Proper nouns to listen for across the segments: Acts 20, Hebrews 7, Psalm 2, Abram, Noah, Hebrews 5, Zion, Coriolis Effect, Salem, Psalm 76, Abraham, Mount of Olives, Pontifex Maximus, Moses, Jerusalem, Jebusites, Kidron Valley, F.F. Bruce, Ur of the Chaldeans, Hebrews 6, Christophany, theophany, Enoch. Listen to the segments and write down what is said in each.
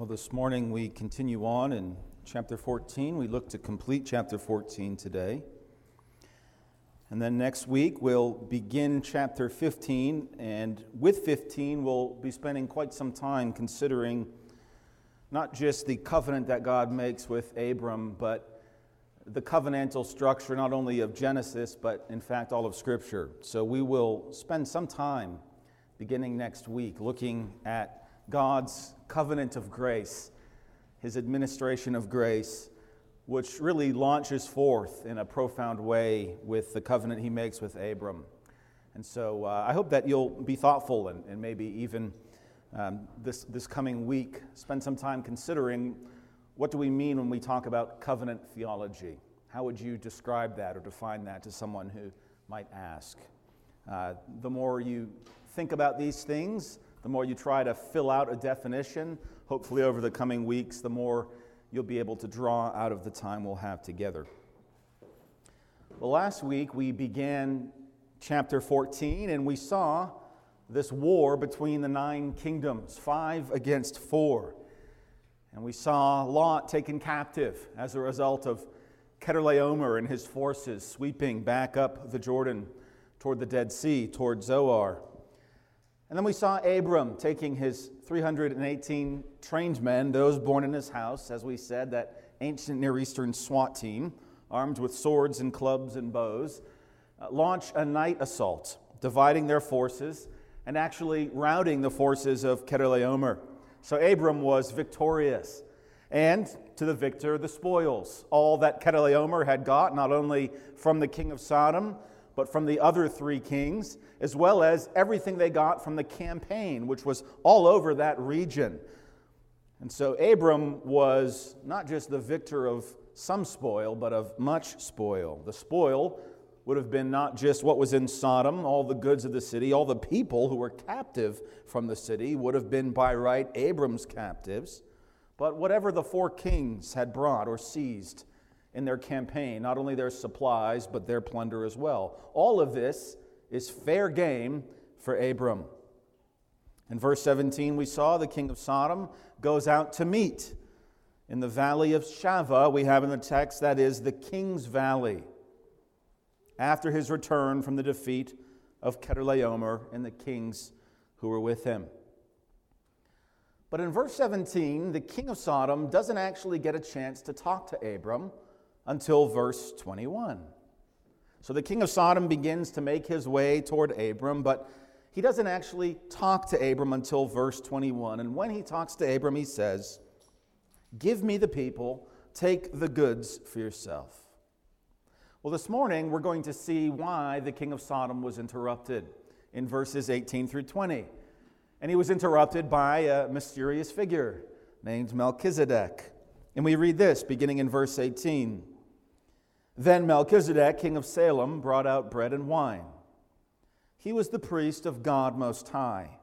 Well, this morning we continue on in chapter 14. We look to complete chapter 14 today. And then next week we'll begin chapter 15. And with 15, we'll be spending quite some time considering not just the covenant that God makes with Abram, but the covenantal structure not only of Genesis, but in fact all of Scripture. So we will spend some time beginning next week looking at God's covenant of grace, his administration of grace, which really launches forth in a profound way with the covenant he makes with Abram. And so I hope that you'll be thoughtful and maybe even this coming week spend some time considering what do we mean when we talk about covenant theology. How would you describe that or define that to someone who might ask? The more you think about these things, the more you try to fill out a definition, hopefully over the coming weeks, the more you'll be able to draw out of the time we'll have together. Well, last week we began chapter 14, and we saw this war between the 9 kingdoms, 5 against 4. And we saw Lot taken captive as a result of Chedorlaomer and his forces sweeping back up the Jordan toward the Dead Sea, toward Zoar. And then we saw Abram taking his 318 trained men, those born in his house, as we said, that ancient Near Eastern SWAT team, armed with swords and clubs and bows, launch a night assault, dividing their forces and actually routing the forces of Chedorlaomer. So Abram was victorious. And to the victor, the spoils. All that Chedorlaomer had got, not only from the king of Sodom, but from the other 3 kings, as well as everything they got from the campaign, which was all over that region. And so Abram was not just the victor of some spoil, but of much spoil. The spoil would have been not just what was in Sodom, all the goods of the city, all the people who were captive from the city would have been by right Abram's captives, but whatever the 4 kings had brought or seized in their campaign, not only their supplies, but their plunder as well. All of this is fair game for Abram. In verse 17, we saw the king of Sodom goes out to meet. In the valley of Shava, we have in the text, that is the king's valley, after his return from the defeat of Chedorlaomer and the kings who were with him. But in verse 17, the king of Sodom doesn't actually get a chance to talk to Abram until verse 21. So the king of Sodom begins to make his way toward Abram, but he doesn't actually talk to Abram until verse 21. And when he talks to Abram, he says, "Give me the people, take the goods for yourself." Well, this morning, we're going to see why the king of Sodom was interrupted in verses 18 through 20. And he was interrupted by a mysterious figure named Melchizedek. And we read this, beginning in verse 18. "Then Melchizedek, king of Salem, brought out bread and wine. He was the priest of God Most High.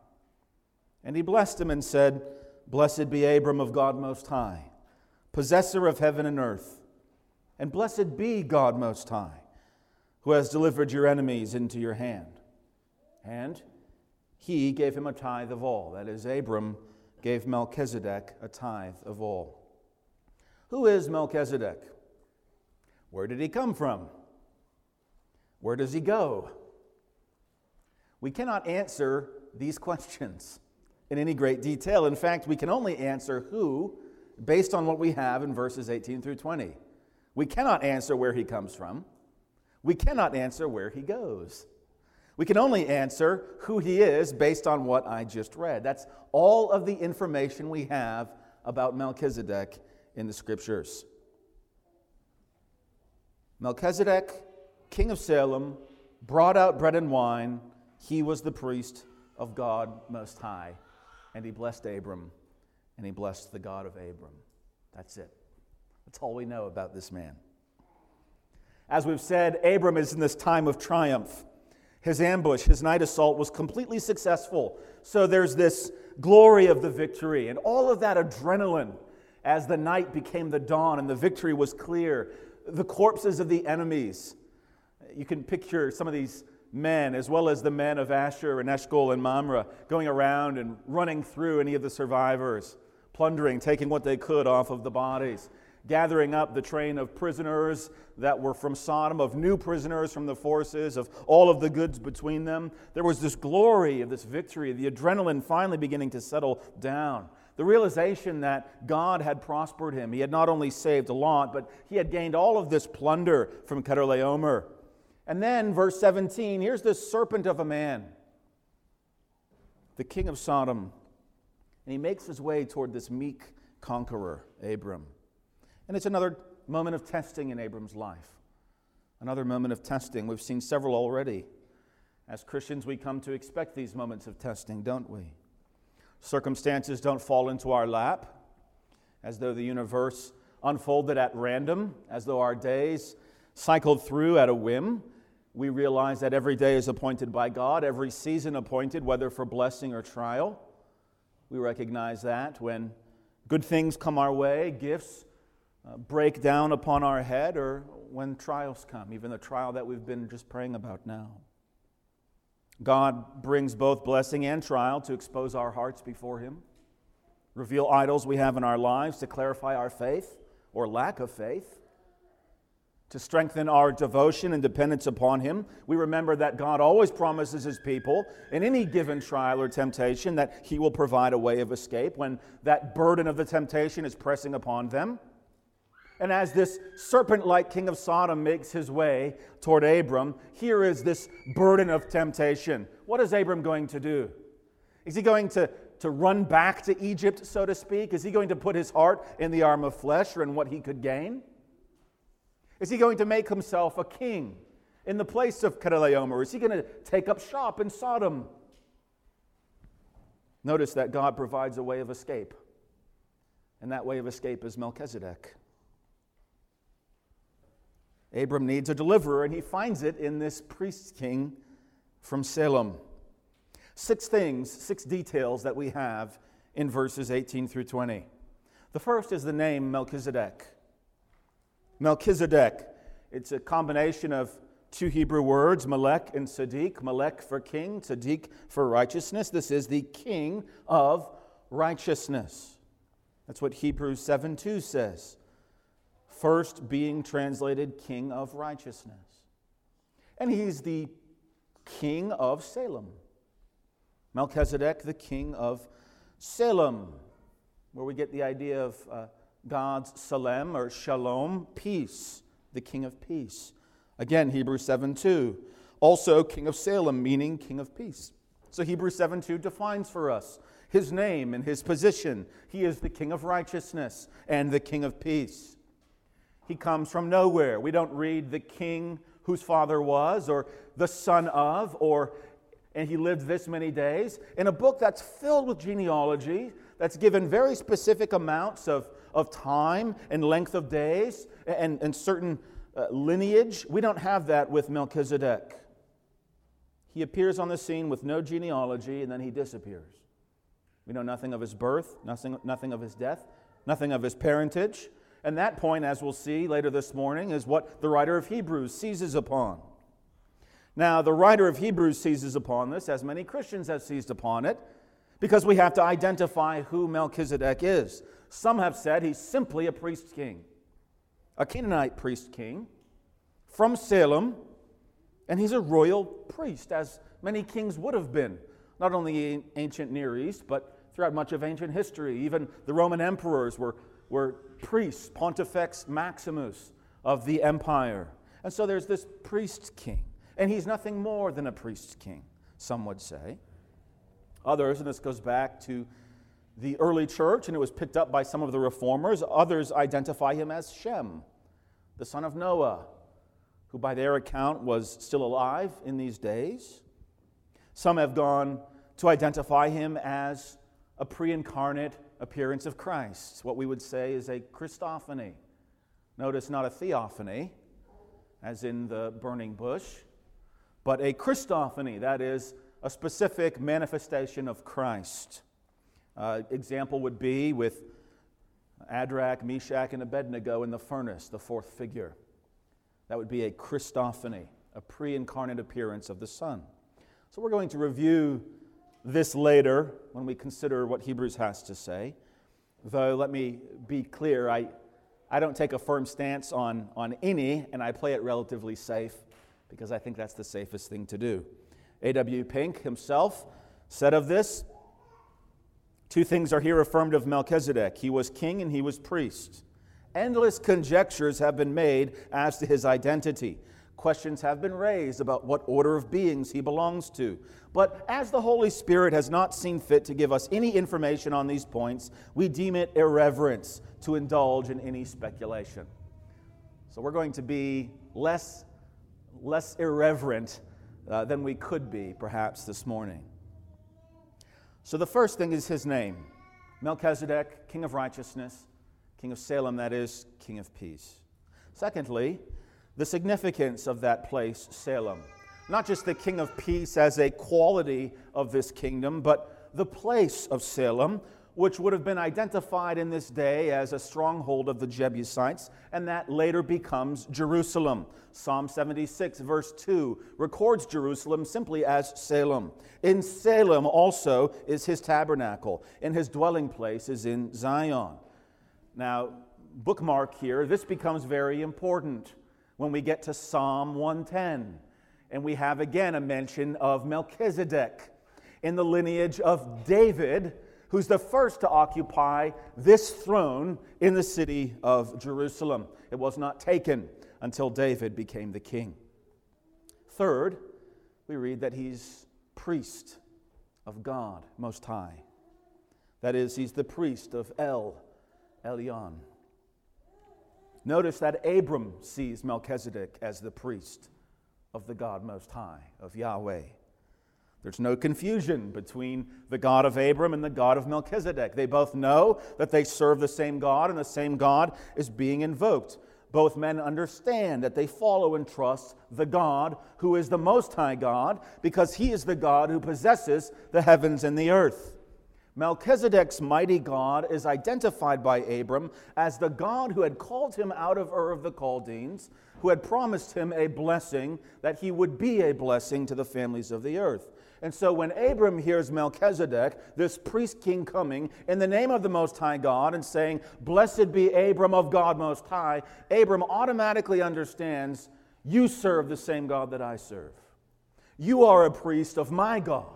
And he blessed him and said, 'Blessed be Abram of God Most High, possessor of heaven and earth. And blessed be God Most High, who has delivered your enemies into your hand.' And he gave him a tithe of all." That is, Abram gave Melchizedek a tithe of all. Who is Melchizedek? Where did he come from? Where does he go? We cannot answer these questions in any great detail. In fact, we can only answer who based on what we have in verses 18 through 20. We cannot answer where he comes from. We cannot answer where he goes. We can only answer who he is based on what I just read. That's all of the information we have about Melchizedek in the Scriptures. Melchizedek, king of Salem, brought out bread and wine. He was the priest of God Most High. And he blessed Abram, and he blessed the God of Abram. That's it. That's all we know about this man. As we've said, Abram is in this time of triumph. His ambush, his night assault was completely successful. So there's this glory of the victory and all of that adrenaline as the night became the dawn and the victory was clear. The corpses of the enemies. You can picture some of these men, as well as the men of Asher and Eshcol and Mamre, going around and running through any of the survivors, plundering, taking what they could off of the bodies, gathering up the train of prisoners that were from Sodom, of new prisoners from the forces, of all of the goods between them. There was this glory of this victory, the adrenaline finally beginning to settle down. The realization that God had prospered him. He had not only saved a lot, but he had gained all of this plunder from Chedorlaomer. And then, verse 17, here's this serpent of a man, the king of Sodom. And he makes his way toward this meek conqueror, Abram. And it's another moment of testing in Abram's life. Another moment of testing. We've seen several already. As Christians, we come to expect these moments of testing, don't we? Circumstances don't fall into our lap, as though the universe unfolded at random, as though our days cycled through at a whim. We realize that every day is appointed by God, every season appointed, whether for blessing or trial. We recognize that when good things come our way, gifts break down upon our head, or when trials come, even the trial that we've been just praying about now. God brings both blessing and trial to expose our hearts before Him, reveal idols we have in our lives, to clarify our faith or lack of faith, to strengthen our devotion and dependence upon Him. We remember that God always promises His people in any given trial or temptation that He will provide a way of escape when that burden of the temptation is pressing upon them. And as this serpent-like king of Sodom makes his way toward Abram, here is this burden of temptation. What is Abram going to do? Is he going to run back to Egypt, so to speak? Is he going to put his heart in the arm of flesh or in what he could gain? Is he going to make himself a king in the place of Chedorlaomer? Is he going to take up shop in Sodom? Notice that God provides a way of escape. And that way of escape is Melchizedek. Abram needs a deliverer, and he finds it in this priest-king from Salem. Six things, six details that we have in verses 18 through 20. The first is the name Melchizedek. Melchizedek, it's a combination of two Hebrew words, Melech and Tzedek. Melech for king, Tzedek for righteousness. This is the king of righteousness. That's what Hebrews 7:2 says. First being translated king of righteousness. And he's the king of Salem. Melchizedek, the king of Salem, where we get the idea of God's Salem or Shalom, peace, the king of peace. Again, Hebrews 7:2, also king of Salem, meaning king of peace. So Hebrews 7:2 defines for us his name and his position. He is the king of righteousness and the king of peace. He comes from nowhere. We don't read the king whose father was, or the son of, or and he lived this many days. In a book that's filled with genealogy, that's given very specific amounts of time and length of days and certain lineage, we don't have that with Melchizedek. He appears on the scene with no genealogy, and then he disappears. We know nothing of his birth, nothing of his death, nothing of his parentage. And that point, as we'll see later this morning, is what the writer of Hebrews seizes upon. Now, the writer of Hebrews seizes upon this, as many Christians have seized upon it, because we have to identify who Melchizedek is. Some have said he's simply a priest king, a Canaanite priest king from Salem, and he's a royal priest, as many kings would have been, not only in ancient Near East, but throughout much of ancient history. Even the Roman emperors were priests, Pontifex Maximus of the empire. And so there's this priest king, and he's nothing more than a priest king, some would say. Others, and this goes back to the early church, and it was picked up by some of the reformers, others identify him as Shem, the son of Noah, who by their account was still alive in these days. Some have gone to identify him as a pre-incarnate appearance of Christ, what we would say is a Christophany. Notice, not a theophany, as in the burning bush, but a Christophany, that is a specific manifestation of Christ. Example would be with Adrach, Meshach, and Abednego in the furnace, the fourth figure. That would be a Christophany, a pre-incarnate appearance of the Son. So we're going to review this later, when we consider what Hebrews has to say. though let me be clear, I don't take a firm stance on any, and I play it relatively safe because I think that's the safest thing to do. A.W. Pink himself said of this, "Two things are here affirmed of Melchizedek. He was king and he was priest. Endless conjectures have been made as to his identity. Questions have been raised about what order of beings he belongs to. But as the Holy Spirit has not seen fit to give us any information on these points, we deem it irreverence to indulge in any speculation." So we're going to be less irreverent than we could be, perhaps, this morning. So the first thing is his name, Melchizedek, King of Righteousness, King of Salem, that is, King of Peace. Secondly, the significance of that place, Salem. Not just the King of Peace as a quality of this kingdom, but the place of Salem, which would have been identified in this day as a stronghold of the Jebusites, and that later becomes Jerusalem. Psalm 76, verse 2, records Jerusalem simply as Salem. In Salem also is his tabernacle, and his dwelling place is in Zion. Now, bookmark here, this becomes very important when we get to Psalm 110, and we have again a mention of Melchizedek in the lineage of David, who's the first to occupy this throne in the city of Jerusalem. It was not taken until David became the king. Third, we read that he's priest of God Most High. That is, he's the priest of El Elyon. Notice that Abram sees Melchizedek as the priest of the God Most High, of Yahweh. There's no confusion between the God of Abram and the God of Melchizedek. They both know that they serve the same God, and the same God is being invoked. Both men understand that they follow and trust the God who is the Most High God, because He is the God who possesses the heavens and the earth. Melchizedek's mighty God is identified by Abram as the God who had called him out of Ur of the Chaldeans, who had promised him a blessing, that he would be a blessing to the families of the earth. And so when Abram hears Melchizedek, this priest-king, coming in the name of the Most High God and saying, "Blessed be Abram of God Most High," Abram automatically understands, you serve the same God that I serve. You are a priest of my God.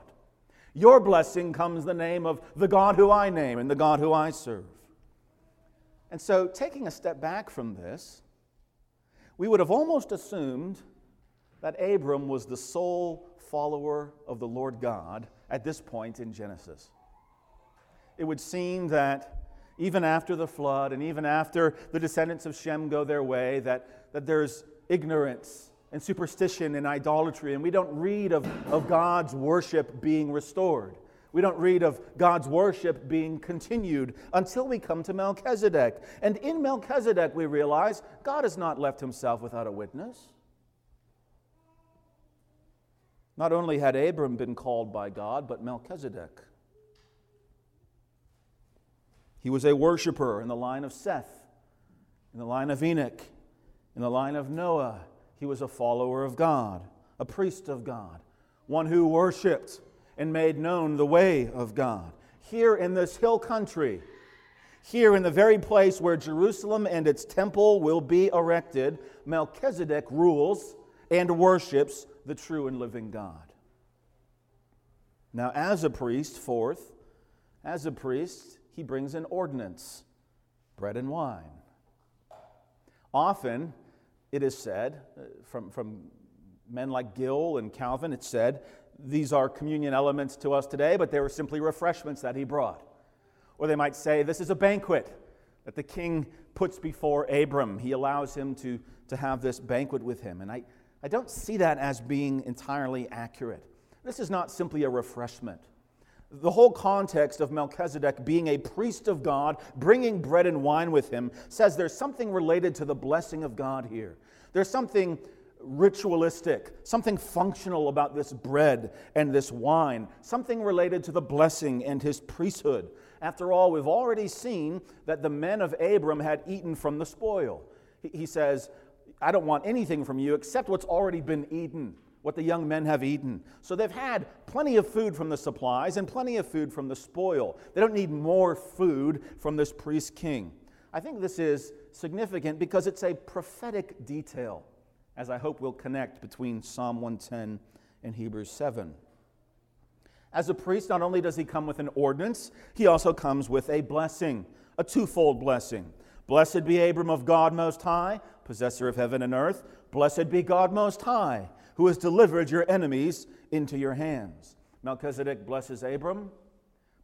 Your blessing comes in the name of the God who I name and the God who I serve. And so taking a step back from this, we would have almost assumed that Abram was the sole follower of the Lord God at this point in Genesis. It would seem that even after the flood and even after the descendants of Shem go their way, that there's ignorance and superstition and idolatry, and we don't read of God's worship being restored. We don't read of God's worship being continued until we come to Melchizedek. And in Melchizedek we realize God has not left himself without a witness. Not only had Abram been called by God, but Melchizedek. He was a worshiper in the line of Seth, in the line of Enoch, in the line of Noah. He was a follower of God, a priest of God, one who worshiped and made known the way of God. Here in this hill country, here in the very place where Jerusalem and its temple will be erected, Melchizedek rules and worships the true and living God. Now, as a priest, fourth, as a priest, he brings an ordinance, bread and wine. Often, it is said, from men like Gill and Calvin, it's said, these are communion elements to us today, but they were simply refreshments that he brought. Or they might say, this is a banquet that the king puts before Abram. He allows him to have this banquet with him. And I don't see that as being entirely accurate. This is not simply a refreshment. The whole context of Melchizedek being a priest of God, bringing bread and wine with him, says there's something related to the blessing of God here. There's something ritualistic, something functional about this bread and this wine, something related to the blessing and his priesthood. After all, we've already seen that the men of Abram had eaten from the spoil. He says, I don't want anything from you except what's already been eaten. what the young men have eaten. So they've had plenty of food from the supplies and plenty of food from the spoil. They don't need more food from this priest king. I think this is significant because it's a prophetic detail, as I hope we'll connect between Psalm 110 and Hebrews 7. As a priest, not only does he come with an ordinance, he also comes with a blessing, a twofold blessing. Blessed be Abram of God Most High, possessor of heaven and earth. Blessed be God Most High, who has delivered your enemies into your hands. Melchizedek blesses Abram.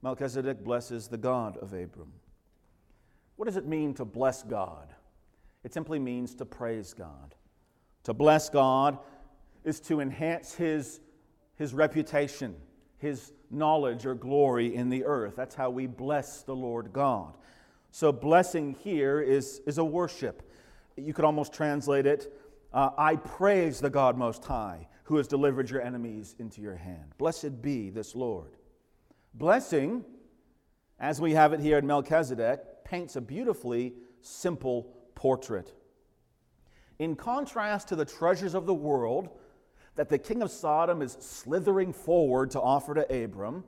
Melchizedek blesses the God of Abram. What does it mean to bless God? It simply means to praise God. To bless God is to enhance his reputation, his knowledge or glory in the earth. That's how we bless the Lord God. So blessing here is a worship. You could almost translate it, I praise the God Most High, who has delivered your enemies into your hand. Blessed be this Lord. Blessing, as we have it here in Melchizedek, paints a beautifully simple portrait. In contrast to the treasures of the world that the king of Sodom is slithering forward to offer to Abram,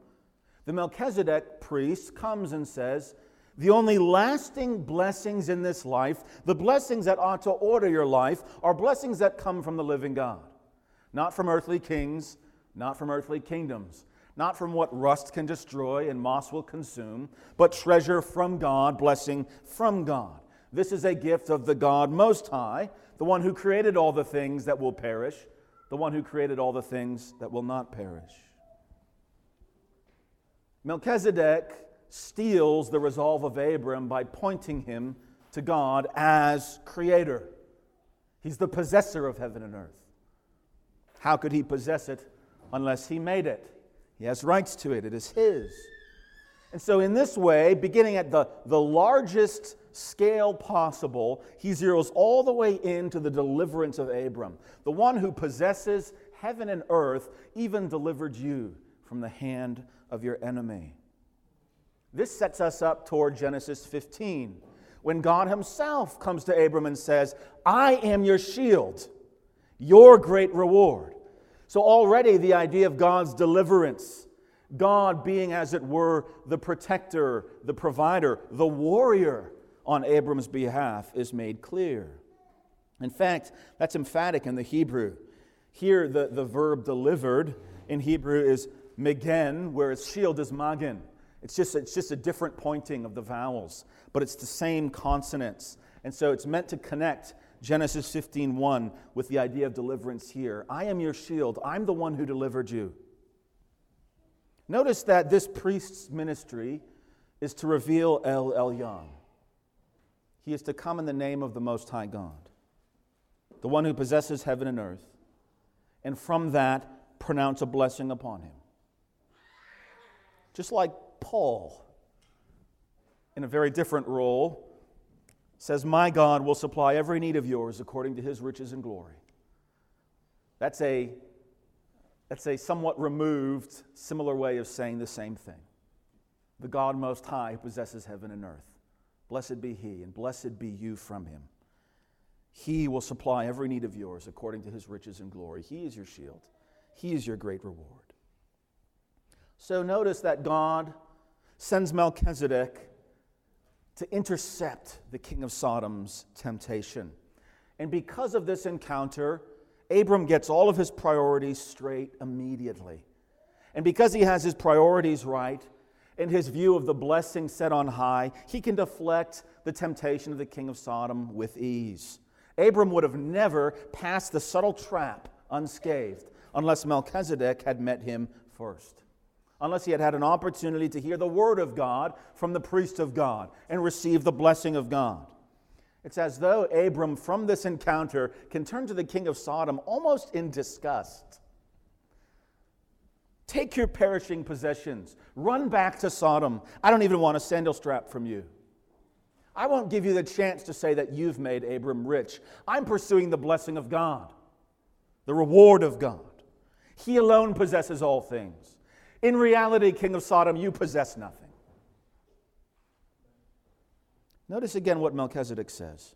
the Melchizedek priest comes and says, the only lasting blessings in this life, the blessings that ought to order your life, are blessings that come from the living God. Not from earthly kings, not from earthly kingdoms, not from what rust can destroy and moss will consume, but treasure from God, blessing from God. This is a gift of the God Most High, the one who created all the things that will perish, the one who created all the things that will not perish. Melchizedek steals the resolve of Abram by pointing him to God as creator. He's the possessor of heaven and earth. How could he possess it unless he made it? He has rights to it. It is his. And so in this way, beginning at the largest scale possible, he zeroes all the way into the deliverance of Abram. The one who possesses heaven and earth even delivered you from the hand of your enemy. This sets us up toward Genesis 15, when God himself comes to Abram and says, I am your shield, your great reward. So already the idea of God's deliverance, God being, as it were, the protector, the provider, the warrior on Abram's behalf is made clear. In fact, that's emphatic in the Hebrew. Here the verb delivered in Hebrew is megen, whereas shield is magen. It's just a different pointing of the vowels, but it's the same consonants. And so it's meant to connect Genesis 15:1 with the idea of deliverance here. I am your shield. I'm the one who delivered you. Notice that this priest's ministry is to reveal El Elyon. He is to come in the name of the Most High God, the one who possesses heaven and earth, and from that pronounce a blessing upon him. Just like Paul, in a very different role, says, my God will supply every need of yours according to his riches and glory. That's a somewhat removed, similar way of saying the same thing. The God Most High who possesses heaven and earth. Blessed be he, and blessed be you from him. He will supply every need of yours according to his riches and glory. He is your shield. He is your great reward. So notice that God sends Melchizedek to intercept the king of Sodom's temptation. And because of this encounter, Abram gets all of his priorities straight immediately. And because he has his priorities right and his view of the blessing set on high, he can deflect the temptation of the king of Sodom with ease. Abram would have never passed the subtle trap unscathed unless Melchizedek had met him first. Unless he had had an opportunity to hear the word of God from the priest of God and receive the blessing of God. It's as though Abram, from this encounter, can turn to the king of Sodom almost in disgust. Take your perishing possessions. Run back to Sodom. I don't even want a sandal strap from you. I won't give you the chance to say that you've made Abram rich. I'm pursuing the blessing of God, the reward of God. He alone possesses all things. In reality, king of Sodom, you possess nothing. Notice again what Melchizedek says.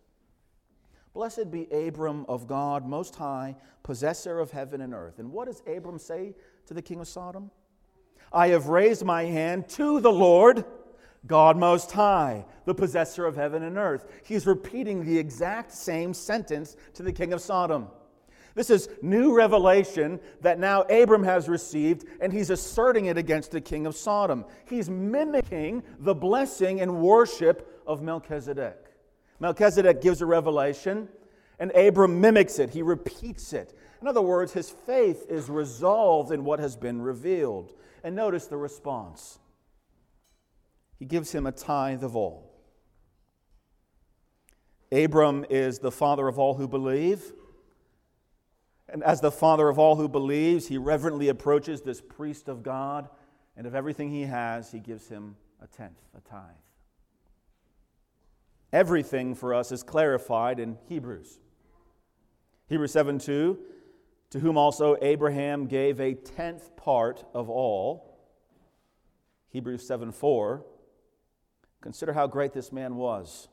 Blessed be Abram of God Most High, possessor of heaven and earth. And what does Abram say to the king of Sodom? I have raised my hand to the Lord, God Most High, the possessor of heaven and earth. He's repeating the exact same sentence to the king of Sodom. This is new revelation that now Abram has received, and he's asserting it against the king of Sodom. He's mimicking the blessing and worship of Melchizedek. Melchizedek gives a revelation, and Abram mimics it. He repeats it. In other words, his faith is resolved in what has been revealed. And notice the response. He gives him a tithe of all. Abram is the father of all who believe. And as the father of all who believes, he reverently approaches this priest of God, and of everything he has, he gives him a tenth, a tithe. Everything for us is clarified in Hebrews. Hebrews 7, 2, to whom also Abraham gave a tenth part of all. Hebrews 7, 4, consider how great this man was,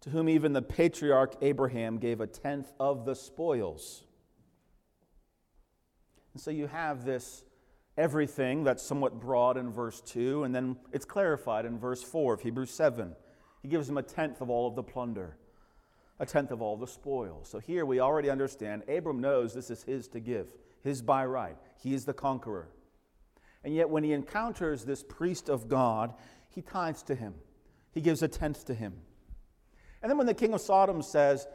to whom even the patriarch Abraham gave a tenth of the spoils. And so you have this everything that's somewhat broad in verse 2, and then it's clarified in verse 4 of Hebrews 7. He gives him a tenth of all of the plunder, a tenth of all the spoils. So here we already understand Abram knows this is his to give, his by right. He is the conqueror. And yet when he encounters this priest of God, he tithes to him. He gives a tenth to him. And then when the king of Sodom says,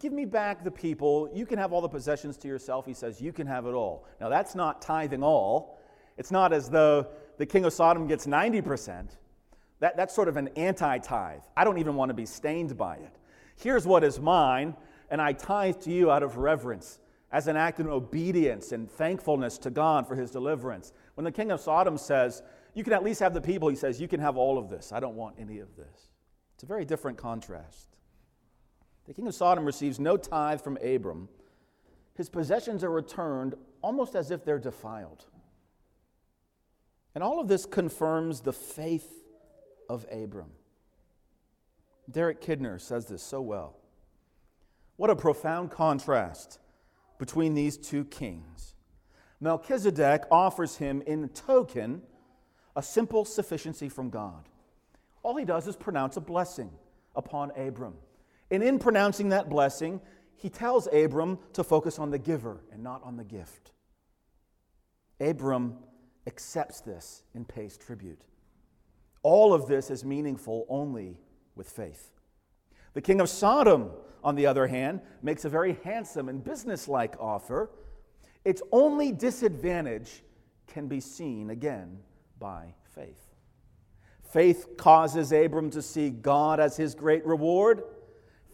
give me back the people, you can have all the possessions to yourself, he says, you can have it all. Now that's not tithing all. It's not as though the king of Sodom gets 90%. That's sort of an anti-tithe. I don't even want to be stained by it. Here's what is mine, and I tithe to you out of reverence, as an act of obedience and thankfulness to God for his deliverance. When the king of Sodom says, you can at least have the people, he says, you can have all of this. I don't want any of this. It's a very different contrast. The king of Sodom receives no tithe from Abram. His possessions are returned almost as if they're defiled. And all of this confirms the faith of Abram. Derek Kidner says this so well. What a profound contrast between these two kings. Melchizedek offers him in token a simple sufficiency from God. All he does is pronounce a blessing upon Abram. And in pronouncing that blessing, he tells Abram to focus on the giver and not on the gift. Abram accepts this and pays tribute. All of this is meaningful only with faith. The king of Sodom, on the other hand, makes a very handsome and businesslike offer. Its only disadvantage can be seen again by faith. Faith causes Abram to see God as his great reward.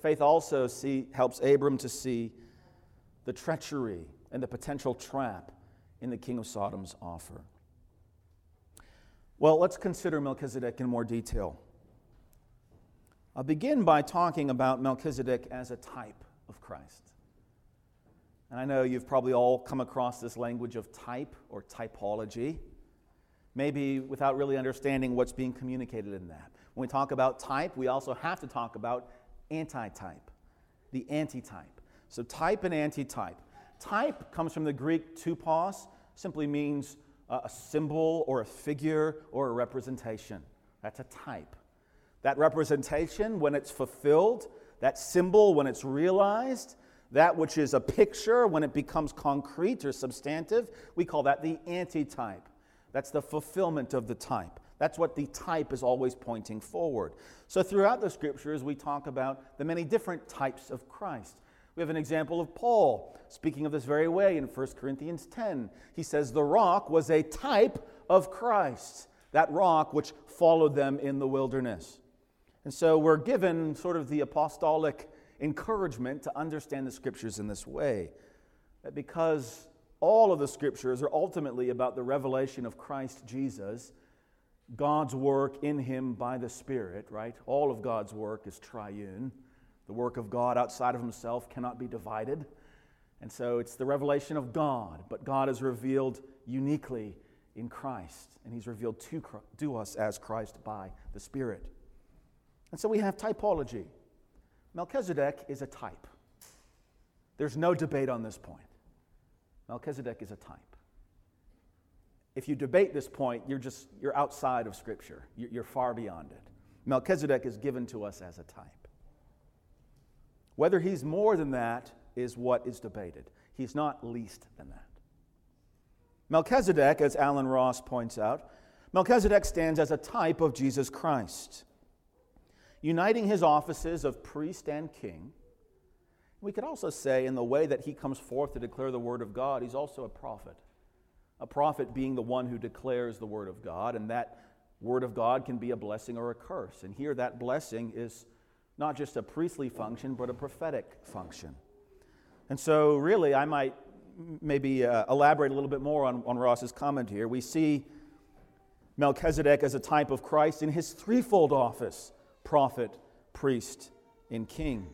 Faith also helps Abram to see the treachery and the potential trap in the king of Sodom's offer. Well, let's consider Melchizedek in more detail. I'll begin by talking about Melchizedek as a type of Christ. And I know you've probably all come across this language of type or typology, maybe without really understanding what's being communicated in that. When we talk about type, we also have to talk about anti-type, the anti-type. So type and anti-type. Type comes from the Greek typos, simply means a symbol or a figure or a representation. That's a type. That representation, when it's fulfilled, that symbol, when it's realized, that which is a picture, when it becomes concrete or substantive, we call that the anti-type. That's the fulfillment of the type. That's what the type is always pointing forward. So throughout the scriptures, we talk about the many different types of Christ. We have an example of Paul speaking of this very way in 1 Corinthians 10. He says the rock was a type of Christ, that rock which followed them in the wilderness. And so we're given sort of the apostolic encouragement to understand the scriptures in this way, that because all of the scriptures are ultimately about the revelation of Christ Jesus, God's work in him by the Spirit, right? All of God's work is triune. The work of God outside of himself cannot be divided. And so it's the revelation of God, but God is revealed uniquely in Christ, and he's revealed to us as Christ by the Spirit. And so we have typology. Melchizedek is a type. There's no debate on this point. Melchizedek is a type. If you debate this point, you're outside of Scripture. You're far beyond it. Melchizedek is given to us as a type. Whether he's more than that is what is debated. He's not least than that. Melchizedek, as Alan Ross points out, Melchizedek stands as a type of Jesus Christ. Uniting his offices of priest and king, we could also say in the way that he comes forth to declare the word of God, he's also a prophet. A prophet being the one who declares the word of God, and that word of God can be a blessing or a curse. And here that blessing is not just a priestly function, but a prophetic function. And so really, I might maybe elaborate a little bit more on Ross's comment here. We see Melchizedek as a type of Christ in his threefold office: prophet, priest, and king.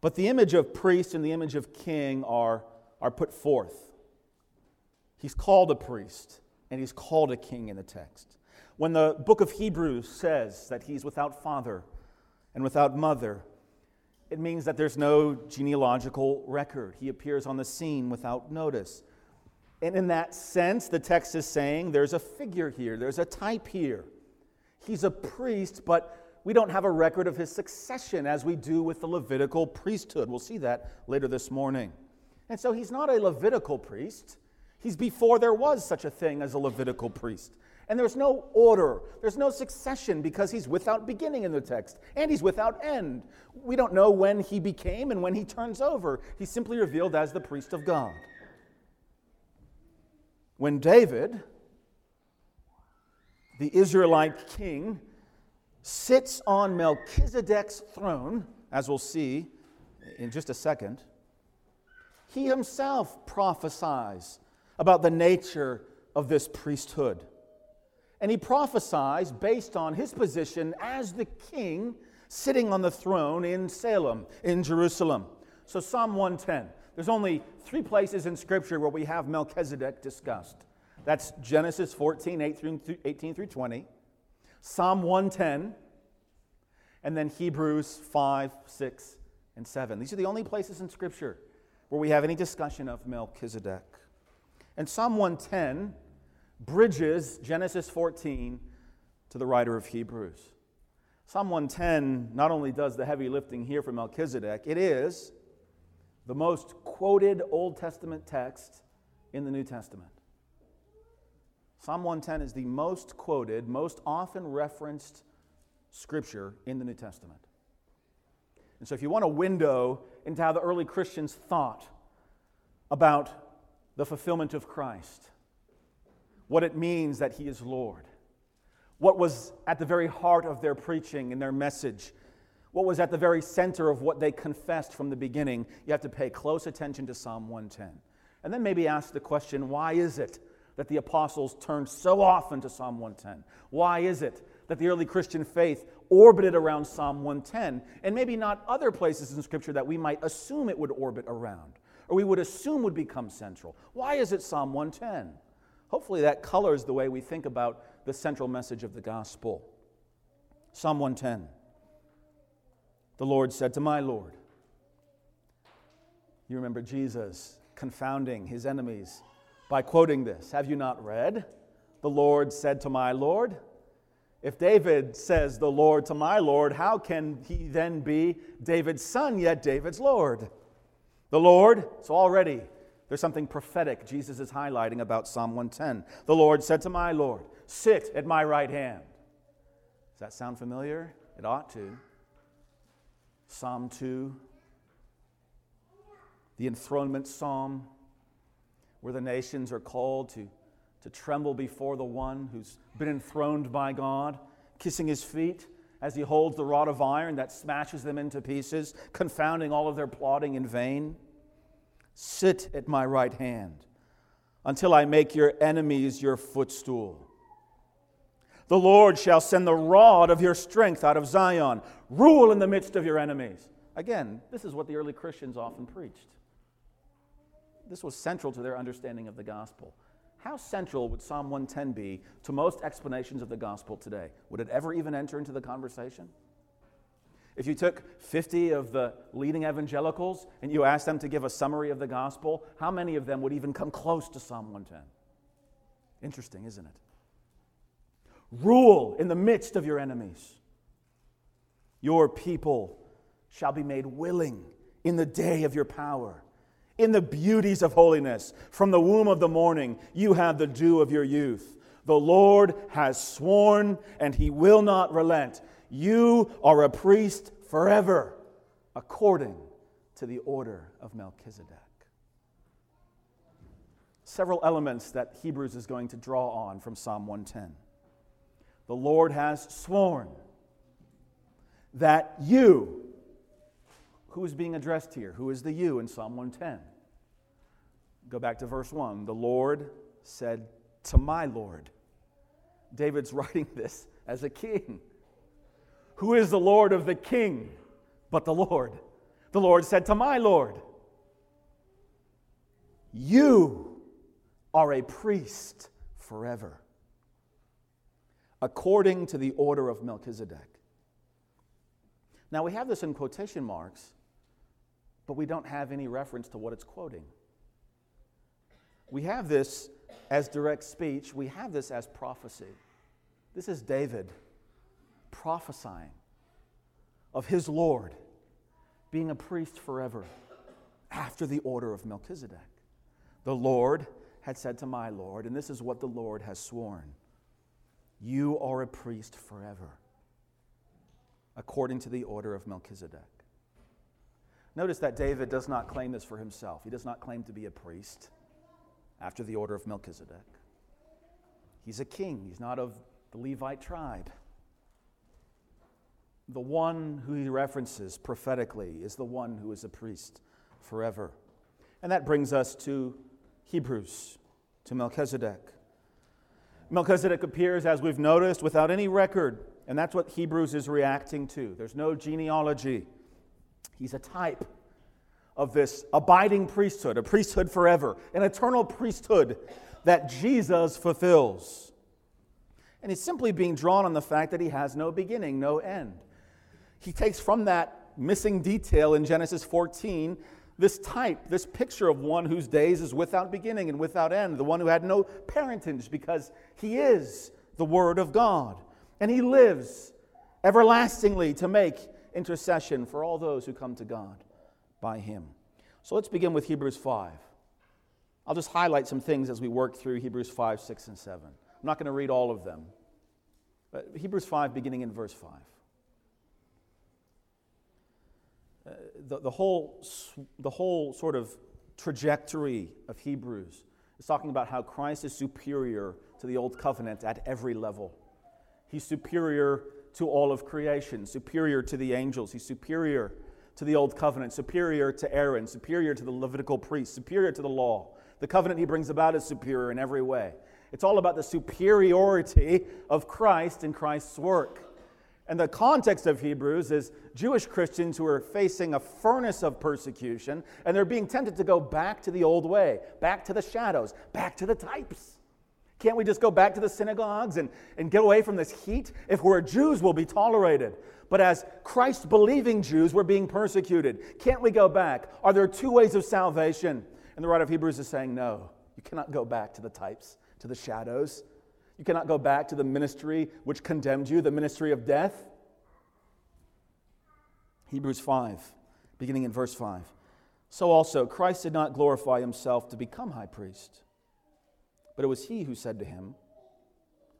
But the image of priest and the image of king are put forth. He's called a priest, and he's called a king in the text. When the book of Hebrews says that he's without father and without mother, it means that there's no genealogical record. He appears on the scene without notice. And in that sense, the text is saying there's a figure here, there's a type here. He's a priest, but we don't have a record of his succession as we do with the Levitical priesthood. We'll see that later this morning. And so he's not a Levitical priest. He's before there was such a thing as a Levitical priest. And there's no order, there's no succession, because he's without beginning in the text, and he's without end. We don't know when he became and when he turns over. He's simply revealed as the priest of God. When David, the Israelite king, sits on Melchizedek's throne, as we'll see in just a second, he himself prophesies about the nature of this priesthood. And he prophesies based on his position as the king sitting on the throne in Salem, in Jerusalem. So Psalm 110. There's only three places in Scripture where we have Melchizedek discussed. That's Genesis 14, 18 through 20, Psalm 110, and then Hebrews 5, 6, and 7. These are the only places in Scripture where we have any discussion of Melchizedek. And Psalm 110 bridges Genesis 14 to the writer of Hebrews. Psalm 110 not only does the heavy lifting here for Melchizedek, it is the most quoted Old Testament text in the New Testament. Psalm 110 is the most quoted, most often referenced scripture in the New Testament. And so if you want a window into how the early Christians thought about the fulfillment of Christ, what it means that He is Lord, what was at the very heart of their preaching and their message, what was at the very center of what they confessed from the beginning, you have to pay close attention to Psalm 110. And then maybe ask the question, why is it that the apostles turned so often to Psalm 110? Why is it that the early Christian faith orbited around Psalm 110 and maybe not other places in Scripture that we might assume it would orbit around or we would assume would become central? Why is it Psalm 110? Hopefully that colors the way we think about the central message of the gospel. Psalm 110. The Lord said to my Lord. You remember Jesus confounding his enemies by quoting this. Have you not read? The Lord said to my Lord. If David says the Lord to my Lord, how can he then be David's son, yet David's Lord? The Lord, so already there's something prophetic Jesus is highlighting about Psalm 110. The Lord said to my Lord, sit at my right hand. Does that sound familiar? It ought to. Psalm 2, the enthronement psalm, where the nations are called to tremble before the one who's been enthroned by God, kissing his feet as he holds the rod of iron that smashes them into pieces, confounding all of their plotting in vain. Sit at my right hand until I make your enemies your footstool. The Lord shall send the rod of your strength out of Zion. Rule in the midst of your enemies. Again, this is what the early Christians often preached. This was central to their understanding of the gospel. How central would Psalm 110 be to most explanations of the gospel today? Would it ever even enter into the conversation? If you took 50 of the leading evangelicals and you asked them to give a summary of the gospel, how many of them would even come close to Psalm 110? Interesting, isn't it? Rule in the midst of your enemies. Your people shall be made willing in the day of your power, in the beauties of holiness. From the womb of the morning, you have the dew of your youth. The Lord has sworn, and he will not relent. You are a priest forever, according to the order of Melchizedek. Several elements that Hebrews is going to draw on from Psalm 110. The Lord has sworn that you, who is being addressed here? Who is the you in Psalm 110? Go back to verse 1. The Lord said to my Lord. David's writing this as a king. Who is the Lord of the king but the Lord? The Lord said to my Lord, you are a priest forever, according to the order of Melchizedek. Now, we have this in quotation marks, but we don't have any reference to what it's quoting. We have this as direct speech. We have this as prophecy. This is David prophesying of his Lord being a priest forever after the order of Melchizedek. The Lord had said to my Lord, and this is what the Lord has sworn, you are a priest forever, according to the order of Melchizedek. Notice that David does not claim this for himself. He does not claim to be a priest after the order of Melchizedek. He's a king. He's not of the Levite tribe. The one who he references prophetically is the one who is a priest forever. And that brings us to Hebrews, to Melchizedek. Melchizedek appears, as we've noticed, without any record. And that's what Hebrews is reacting to. There's no genealogy. He's a type of this abiding priesthood, a priesthood forever, an eternal priesthood that Jesus fulfills. And he's simply being drawn on the fact that he has no beginning, no end. He takes from that missing detail in Genesis 14 this type, this picture of one whose days is without beginning and without end, the one who had no parentage because he is the Word of God. And he lives everlastingly to make intercession for all those who come to God by him. So let's begin with Hebrews 5. I'll just highlight some things as we work through Hebrews 5, 6, and 7. I'm not going to read all of them. But Hebrews 5, beginning in verse 5. The whole sort of trajectory of Hebrews is talking about how Christ is superior to the Old Covenant at every level. He's superior to all of creation, superior to the angels. He's superior to the Old Covenant, superior to Aaron, superior to the Levitical priests, superior to the law. The covenant he brings about is superior in every way. It's all about the superiority of Christ and Christ's work. And the context of Hebrews is Jewish Christians who are facing a furnace of persecution, and they're being tempted to go back to the old way, back to the shadows, back to the types. Can't we just go back to the synagogues and get away from this heat? If we're Jews, we'll be tolerated. But as Christ-believing Jews, we're being persecuted. Can't we go back? Are there two ways of salvation? And the writer of Hebrews is saying, no, you cannot go back to the types, to the shadows. You cannot go back to the ministry which condemned you, the ministry of death. Hebrews 5, beginning in verse 5. So also, Christ did not glorify himself to become high priest. But it was he who said to him,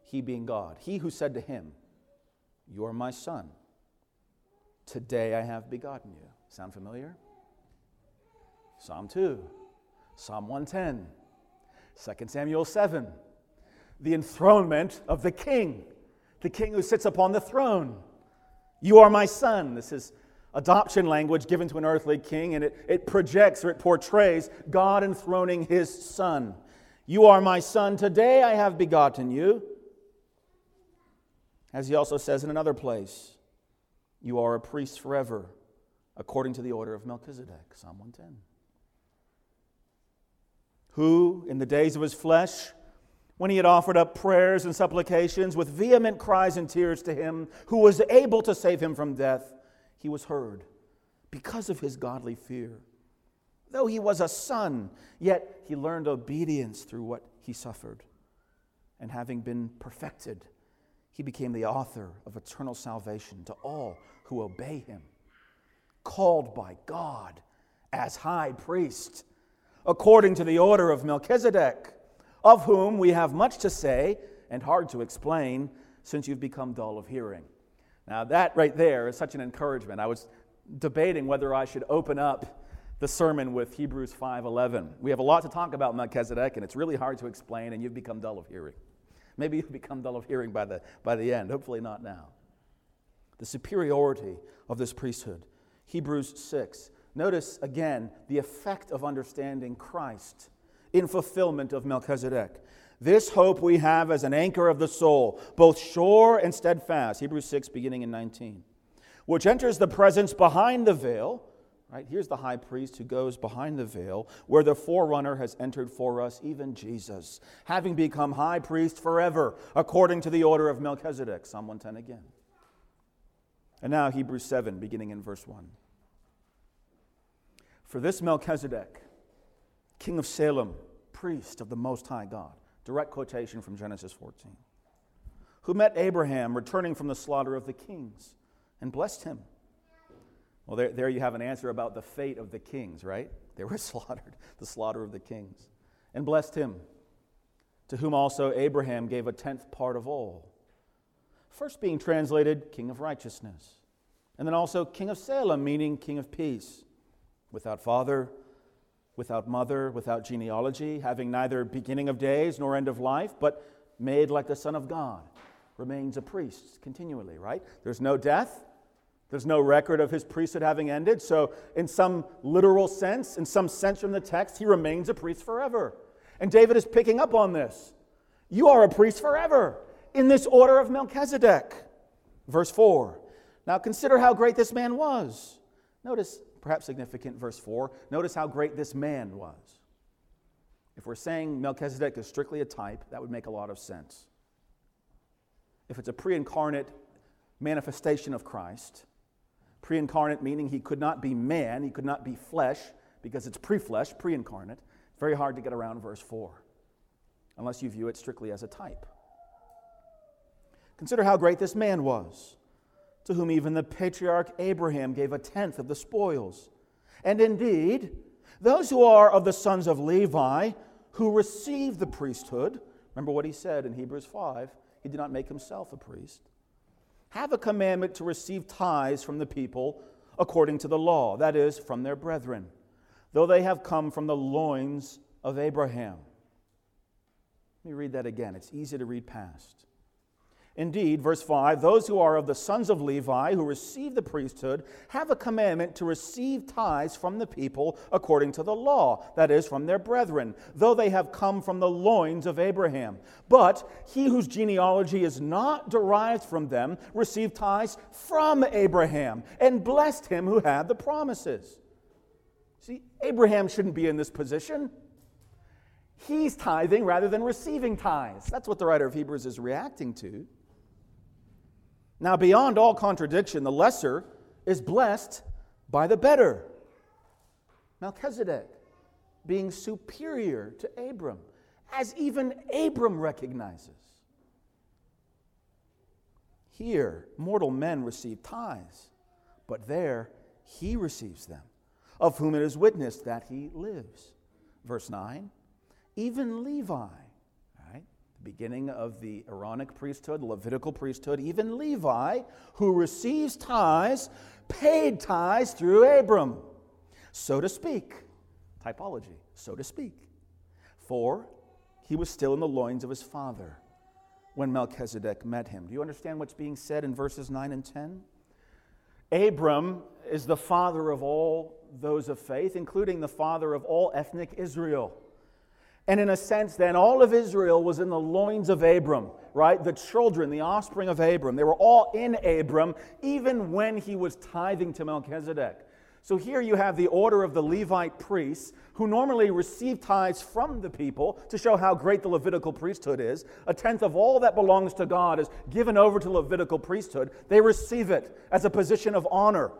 he being God, he who said to him, you are my son. Today I have begotten you. Sound familiar? Psalm 2, Psalm 110, 2 Samuel 7. The enthronement of the king who sits upon the throne. You are my son. This is adoption language given to an earthly king, and it projects or it portrays God enthroning his son. You are my son, today I have begotten you. As he also says in another place, you are a priest forever, according to the order of Melchizedek, Psalm 110. Who, in the days of his flesh, when he had offered up prayers and supplications with vehement cries and tears to him, who was able to save him from death, he was heard because of his godly fear. Though he was a son, yet he learned obedience through what he suffered. And having been perfected, he became the author of eternal salvation to all who obey him. Called by God as high priest, according to the order of Melchizedek, of whom we have much to say and hard to explain, since you've become dull of hearing. Now that right there is such an encouragement. I was debating whether I should open up the sermon with Hebrews 5:11. We have a lot to talk about Melchizedek, and it's really hard to explain, and you've become dull of hearing. Maybe you've become dull of hearing by the end. Hopefully not now. The superiority of this priesthood. Hebrews 6. Notice again the effect of understanding Christ in fulfillment of Melchizedek. This hope we have as an anchor of the soul, both sure and steadfast. Hebrews 6, beginning in 19. Which enters the presence behind the veil. Right? Here's the high priest who goes behind the veil, where the forerunner has entered for us, even Jesus, having become high priest forever, according to the order of Melchizedek. Psalm 110 again. And now Hebrews 7, beginning in verse 1. For this Melchizedek, king of Salem, priest of the Most High God, direct quotation from Genesis 14, who met Abraham returning from the slaughter of the kings and blessed him. Well, there you have an answer about the fate of the kings, right? They were slaughtered, the slaughter of the kings. And blessed him, to whom also Abraham gave a 10th part of all. First being translated king of righteousness, and then also king of Salem, meaning king of peace, without father, without mother, without genealogy, having neither beginning of days nor end of life, but made like the Son of God, remains a priest continually, right? There's no death. There's no record of his priesthood having ended, so in some literal sense, in some sense from the text, he remains a priest forever. And David is picking up on this. You are a priest forever in this order of Melchizedek. Verse 4. Now consider how great this man was. Notice, perhaps significant, verse 4. Notice how great this man was. If we're saying Melchizedek is strictly a type, that would make a lot of sense. If it's a pre-incarnate manifestation of Christ, pre-incarnate meaning he could not be man, he could not be flesh, because it's pre-flesh, pre-incarnate. Very hard to get around verse 4, unless you view it strictly as a type. Consider how great this man was, to whom even the patriarch Abraham gave 1/10 of the spoils. And indeed, those who are of the sons of Levi, who receive the priesthood, remember what he said in Hebrews 5, he did not make himself a priest, have a commandment to receive tithes from the people according to the law, that is, from their brethren, though they have come from the loins of Abraham. Let me read that again. It's easy to read past. Indeed, verse 5, those who are of the sons of Levi, who receive the priesthood, have a commandment to receive tithes from the people according to the law, that is, from their brethren, though they have come from the loins of Abraham. But he whose genealogy is not derived from them received tithes from Abraham and blessed him who had the promises. See, Abraham shouldn't be in this position. He's tithing rather than receiving tithes. That's what the writer of Hebrews is reacting to. Now, beyond all contradiction, the lesser is blessed by the better. Melchizedek being superior to Abram, as even Abram recognizes. Here, mortal men receive tithes, but there he receives them, of whom it is witnessed that he lives. Verse 9, even Levi, right? The beginning of the Aaronic priesthood, Levitical priesthood, even Levi, who receives tithes, paid tithes through Abram, so to speak, typology, so to speak, for he was still in the loins of his father when Melchizedek met him. Do you understand what's being said in verses 9 and 10? Abram is the father of all those of faith, including the father of all ethnic Israel. And in a sense, then, all of Israel was in the loins of Abram, right? The children, the offspring of Abram. They were all in Abram, even when he was tithing to Melchizedek. So here you have the order of the Levite priests, who normally receive tithes from the people to show how great the Levitical priesthood is. 1/10 of all that belongs to God is given over to Levitical priesthood. They receive it as a position of honor.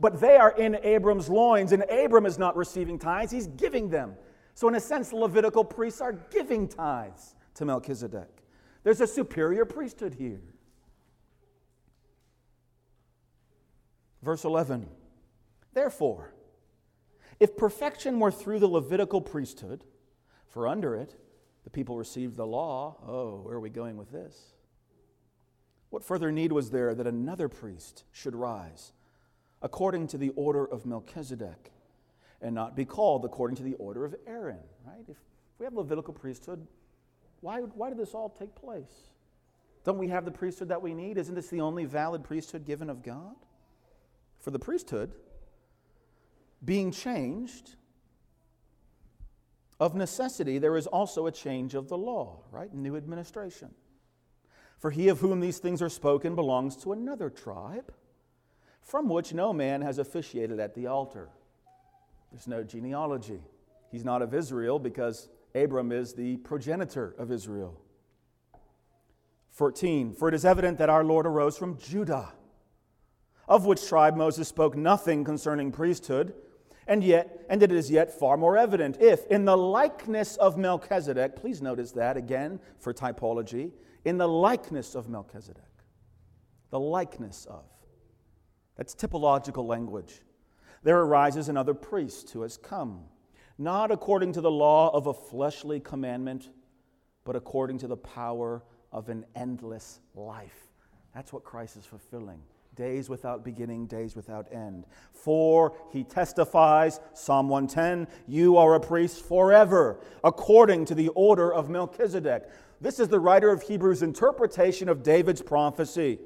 but they are in Abram's loins, and Abram is not receiving tithes, he's giving them. So in a sense, Levitical priests are giving tithes to Melchizedek. There's a superior priesthood here. Verse 11, therefore, if perfection were through the Levitical priesthood, for under it the people received the law. Oh, where are we going with this? What further need was there that another priest should rise according to the order of Melchizedek and not be called according to the order of Aaron, right? If we have Levitical priesthood, why did this all take place? Don't we have the priesthood that we need? Isn't this the only valid priesthood given of God? For the priesthood, being changed, of necessity there is also a change of the law, right? New administration. For he of whom these things are spoken belongs to another tribe, from which no man has officiated at the altar. There's no genealogy. He's not of Israel because Abram is the progenitor of Israel. 14, for it is evident that our Lord arose from Judah, of which tribe Moses spoke nothing concerning priesthood, and it is yet far more evident if, in the likeness of Melchizedek, please notice that again for typology, in the likeness of Melchizedek, the likeness of, that's typological language, there arises another priest who has come, not according to the law of a fleshly commandment, but according to the power of an endless life. That's what Christ is fulfilling. Days without beginning, days without end. For he testifies, Psalm 110, you are a priest forever, according to the order of Melchizedek. This is the writer of Hebrews' interpretation of David's prophecy.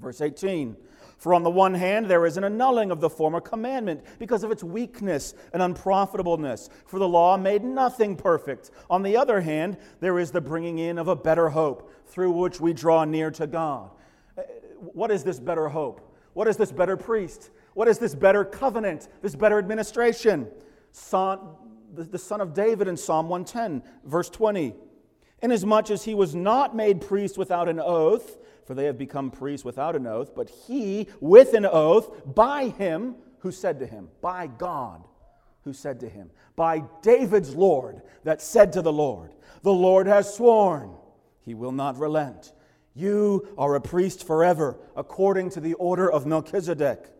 Verse 18, for on the one hand there is an annulling of the former commandment because of its weakness and unprofitableness, for the law made nothing perfect. On the other hand, there is the bringing in of a better hope through which we draw near to God. What is this better hope? What is this better priest? What is this better covenant? This better administration? The son of David in Psalm 110, verse 20. Inasmuch as he was not made priest without an oath, for they have become priests without an oath, but he with an oath by him who said to him, by God who said to him, by David's Lord that said to the Lord has sworn, he will not relent. You are a priest forever, according to the order of Melchizedek.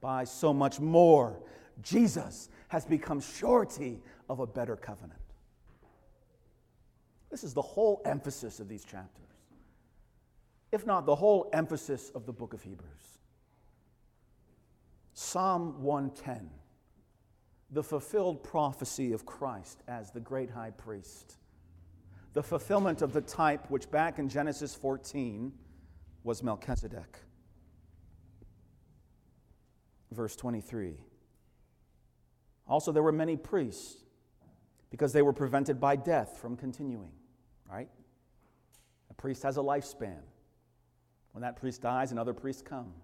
By so much more, Jesus has become surety of a better covenant. This is the whole emphasis of these chapters, if not the whole emphasis of the book of Hebrews. Psalm 110, the fulfilled prophecy of Christ as the great high priest. The fulfillment of the type which back in Genesis 14 was Melchizedek. Verse 23. Also there were many priests because they were prevented by death from continuing, right? A priest has a lifespan. When that priest dies, another priest comes.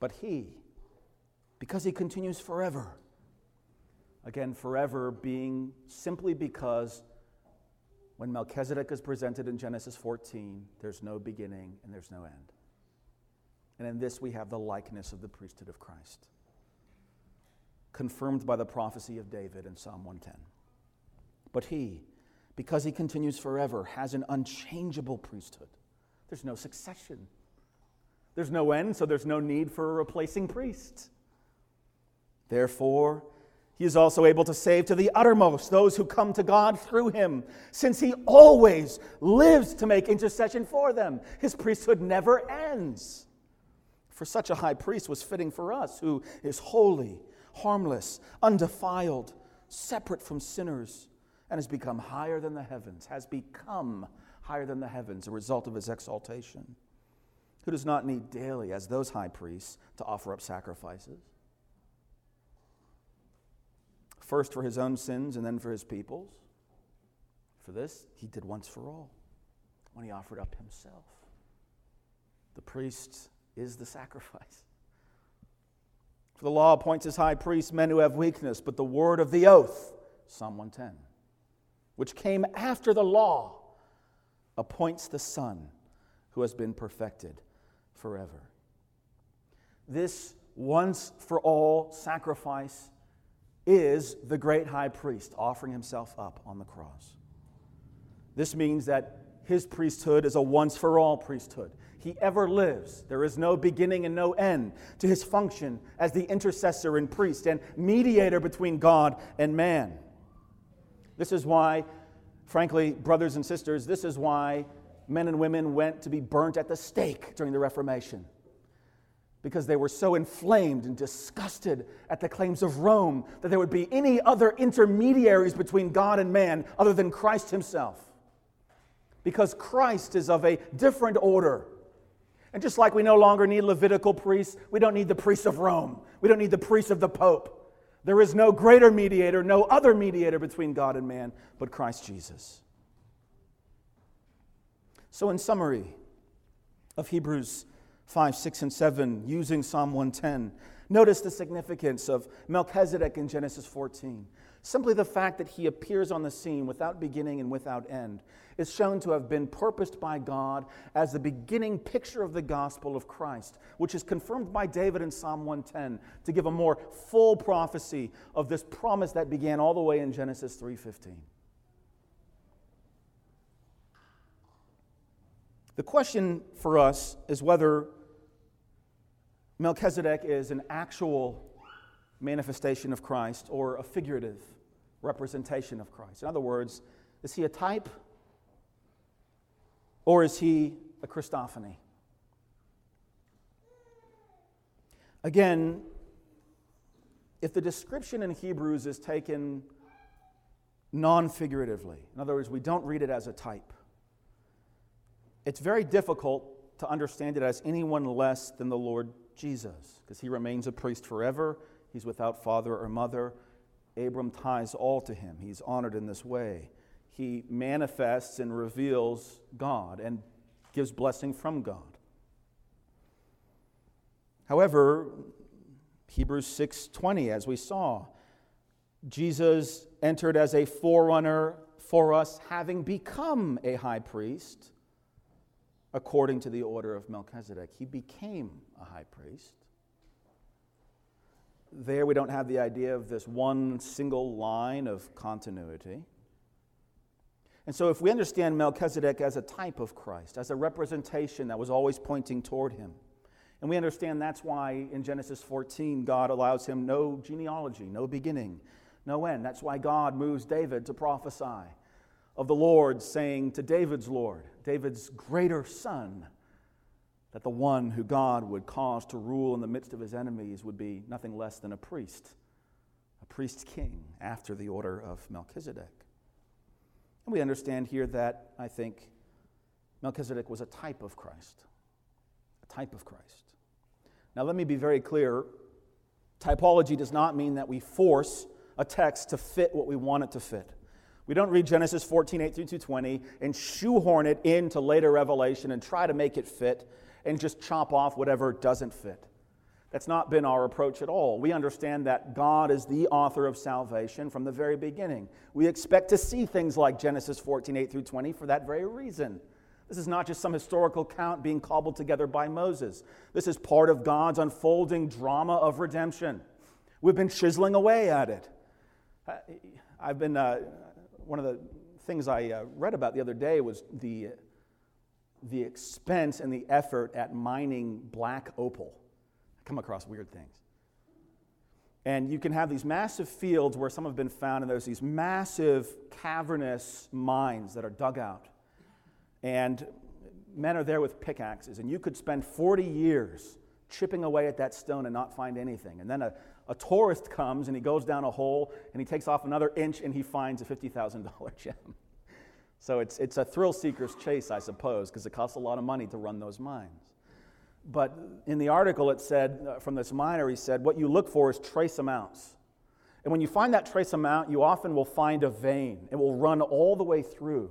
But he, because he continues forever, again forever being simply because when Melchizedek is presented in Genesis 14, there's no beginning and there's no end. And in this we have the likeness of the priesthood of Christ, confirmed by the prophecy of David in Psalm 110. But he, because he continues forever, has an unchangeable priesthood. There's no succession. There's no end, so there's no need for a replacing priest. Therefore, he is also able to save to the uttermost those who come to God through him, since he always lives to make intercession for them. His priesthood never ends. For such a high priest was fitting for us, who is holy, harmless, undefiled, separate from sinners, and has become higher than the heavens, a result of his exaltation, who does not need daily, as those high priests, to offer up sacrifices. First for his own sins and then for his people's. For this, he did once for all when he offered up himself. The priest is the sacrifice. For the law appoints as high priests men who have weakness, but the word of the oath, Psalm 110, which came after the law, appoints the Son who has been perfected forever. This once-for-all sacrifice is the great high priest offering himself up on the cross. This means that his priesthood is a once-for-all priesthood. He ever lives. There is no beginning and no end to his function as the intercessor and priest and mediator between God and man. This is why, frankly, brothers and sisters, this is why men and women went to be burnt at the stake during the Reformation, because they were so inflamed and disgusted at the claims of Rome that there would be any other intermediaries between God and man other than Christ himself, because Christ is of a different order. And just like we no longer need Levitical priests, we don't need the priests of Rome. We don't need the priests of the Pope. There is no greater mediator, no other mediator between God and man but Christ Jesus. So in summary of Hebrews 5, 6, and 7, using Psalm 110, notice the significance of Melchizedek in Genesis 14. Simply the fact that he appears on the scene without beginning and without end is shown to have been purposed by God as the beginning picture of the gospel of Christ, which is confirmed by David in Psalm 110 to give a more full prophecy of this promise that began all the way in Genesis 3:15. The question for us is whether Melchizedek is an actual manifestation of Christ or a figurative representation of Christ. In other words, is he a type or is he a Christophany? Again, if the description in Hebrews is taken non-figuratively, in other words, we don't read it as a type, it's very difficult to understand it as anyone less than the Lord Jesus, because he remains a priest forever. He's without father or mother. Abram ties all to him. He's honored in this way. He manifests and reveals God and gives blessing from God. However, Hebrews 6:20, as we saw, Jesus entered as a forerunner for us, having become a high priest according to the order of Melchizedek. He became a high priest. There we don't have the idea of this one single line of continuity. And so if we understand Melchizedek as a type of Christ, as a representation that was always pointing toward him, and we understand that's why in Genesis 14 God allows him no genealogy, no beginning, no end. That's why God moves David to prophesy of the Lord saying to David's Lord, David's greater son, that the one who God would cause to rule in the midst of his enemies would be nothing less than a priest king after the order of Melchizedek. And we understand here that, I think, Melchizedek was a type of Christ, a type of Christ. Now let me be very clear, typology does not mean that we force a text to fit what we want it to fit. We don't read Genesis 14:8-20 and shoehorn it into later Revelation and try to make it fit and just chop off whatever doesn't fit. That's not been our approach at all. We understand that God is the author of salvation from the very beginning. We expect to see things like Genesis 14:8-20 for that very reason. This is not just some historical account being cobbled together by Moses. This is part of God's unfolding drama of redemption. We've been chiseling away at it. I've been... One of the things I read about the other day was the expense and the effort at mining black opal. I come across weird things. And you can have these massive fields where some have been found, and there's these massive cavernous mines that are dug out. And men are there with pickaxes, and you could spend 40 years chipping away at that stone and not find anything. And then a tourist comes and he goes down a hole and he takes off another inch and he finds a $50,000 gem. So it's a thrill seeker's chase, I suppose, because it costs a lot of money to run those mines. But in the article it said, from this miner, he said, what you look for is trace amounts. And when you find that trace amount, you often will find a vein. It will run all the way through.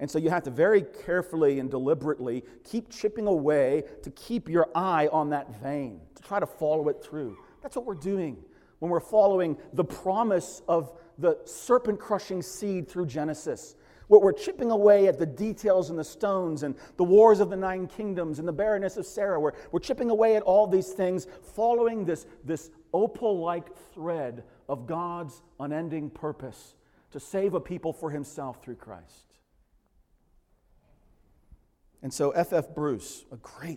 And so you have to very carefully and deliberately keep chipping away to keep your eye on that vein, to try to follow it through. That's what we're doing when we're following the promise of the serpent-crushing seed through Genesis. we're chipping away at the details and the stones and the wars of the 9 kingdoms and the barrenness of Sarah. We're chipping away at all these things, following this opal-like thread of God's unending purpose to save a people for himself through Christ. And so F.F. Bruce, one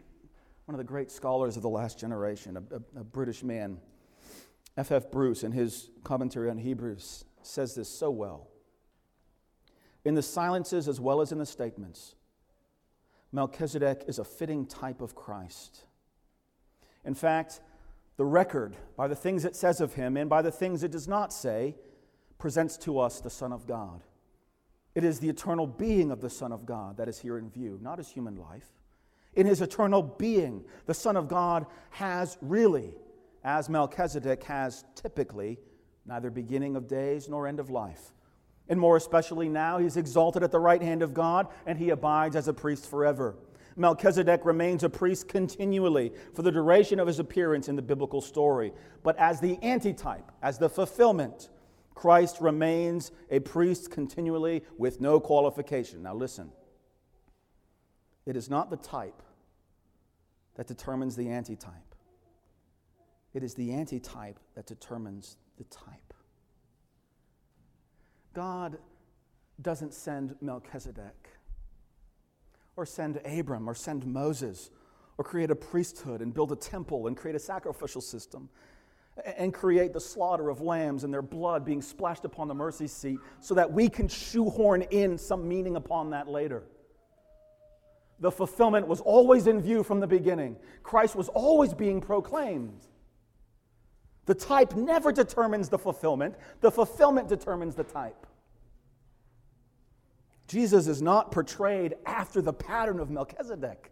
of the great scholars of the last generation, a British man, F.F. Bruce, in his commentary on Hebrews, says this so well. In the silences as well as in the statements, Melchizedek is a fitting type of Christ. In fact, the record, by the things it says of him and by the things it does not say, presents to us the Son of God. It is the eternal being of the Son of God that is here in view, not his human life. In his eternal being, the Son of God has really, as Melchizedek has typically, neither beginning of days nor end of life. And more especially now, he's exalted at the right hand of God, and he abides as a priest forever. Melchizedek remains a priest continually for the duration of his appearance in the biblical story. But as the anti-type, as the fulfillment, Christ remains a priest continually with no qualification. Now listen, it is not the type that determines the antitype. It is the antitype that determines the type. God doesn't send Melchizedek or send Abram or send Moses or create a priesthood and build a temple and create a sacrificial system and create the slaughter of lambs and their blood being splashed upon the mercy seat so that we can shoehorn in some meaning upon that later. The fulfillment was always in view from the beginning. Christ was always being proclaimed. The type never determines the fulfillment. The fulfillment determines the type. Jesus is not portrayed after the pattern of Melchizedek.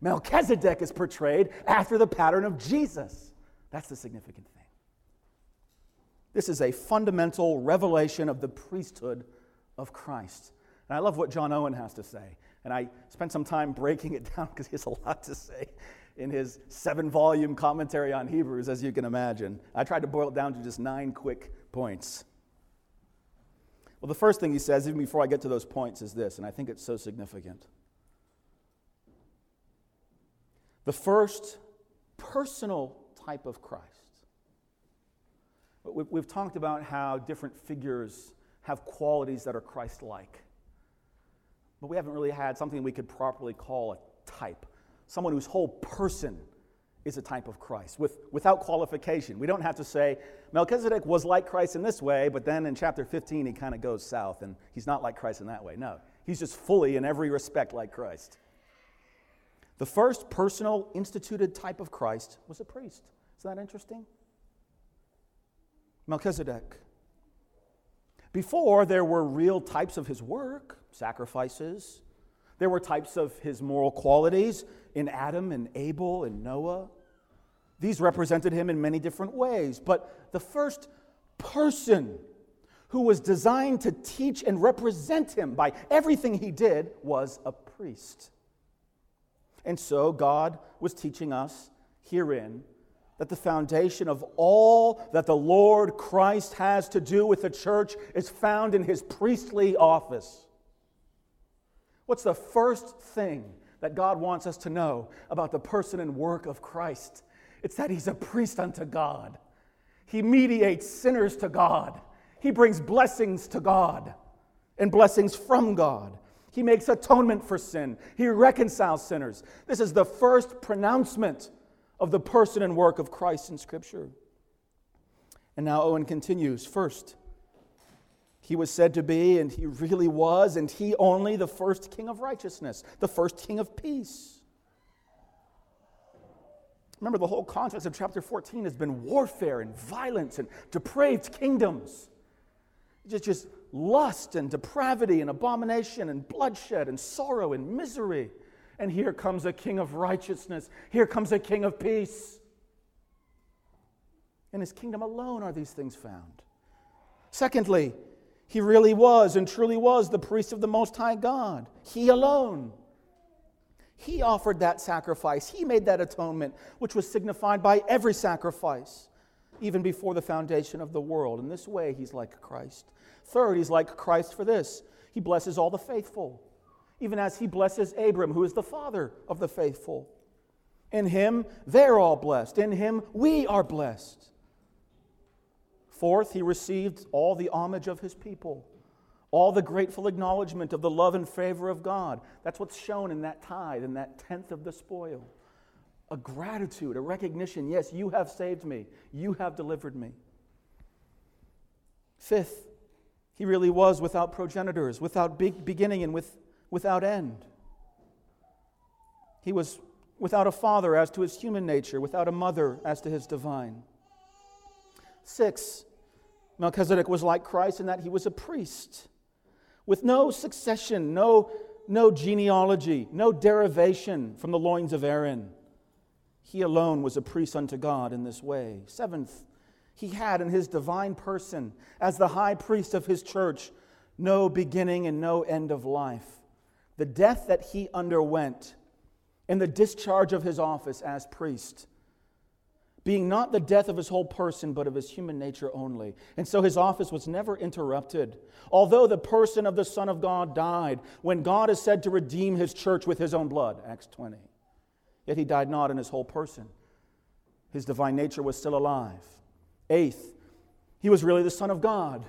Melchizedek is portrayed after the pattern of Jesus. That's the significant thing. This is a fundamental revelation of the priesthood of Christ. And I love what John Owen has to say. And I spent some time breaking it down because he has a lot to say in his 7-volume commentary on Hebrews, as you can imagine. I tried to boil it down to just 9 quick points. Well, the first thing he says, even before I get to those points, is this, and I think it's so significant. The first personal type of Christ. We've talked about how different figures have qualities that are Christ-like. But we haven't really had something we could properly call a type. Someone whose whole person is a type of Christ, without qualification. We don't have to say, Melchizedek was like Christ in this way, but then in chapter 15 he kind of goes south and he's not like Christ in that way. No, he's just fully in every respect like Christ. The first personal instituted type of Christ was a priest. Isn't that interesting? Melchizedek. Before, there were real types of his work, sacrifices. There were types of his moral qualities in Adam and Abel and Noah. These represented him in many different ways. But the first person who was designed to teach and represent him by everything he did was a priest. And so God was teaching us herein that the foundation of all that the Lord Christ has to do with the church is found in his priestly office. What's the first thing that God wants us to know about the person and work of Christ? It's that he's a priest unto God. He mediates sinners to God. He brings blessings to God and blessings from God. He makes atonement for sin. He reconciles sinners. This is the first pronouncement of the person and work of Christ in Scripture. And now Owen continues. First, he was said to be, and he really was, and he only, the first king of righteousness, the first king of peace. Remember, the whole context of chapter 14 has been warfare and violence and depraved kingdoms. Just lust and depravity and abomination and bloodshed and sorrow and misery. And here comes a king of righteousness. Here comes a king of peace. In his kingdom alone are these things found. Secondly, he really was and truly was the priest of the Most High God. He alone. He offered that sacrifice. He made that atonement, which was signified by every sacrifice, even before the foundation of the world. In this way, he's like Christ. Third, he's like Christ for this. He blesses all the faithful, even as he blesses Abram, who is the father of the faithful. In him, they're all blessed. In him, we are blessed. Fourth, he received all the homage of his people, all the grateful acknowledgement of the love and favor of God. That's what's shown in that tithe, in that tenth of the spoil. A gratitude, a recognition. Yes, you have saved me. You have delivered me. Fifth, he really was without progenitors, without beginning and without end. He was without a father as to his human nature, without a mother as to his divine. Sixth, Melchizedek was like Christ in that he was a priest with no succession, no genealogy, no derivation from the loins of Aaron. He alone was a priest unto God in this way. Seventh, he had in his divine person, as the high priest of his church, no beginning and no end of life. The death that he underwent in the discharge of his office as priest, being not the death of his whole person, but of his human nature only. And so his office was never interrupted. Although the person of the Son of God died, when God is said to redeem his church with his own blood, Acts 20, yet he died not in his whole person. His divine nature was still alive. Eighth, he was really the Son of God.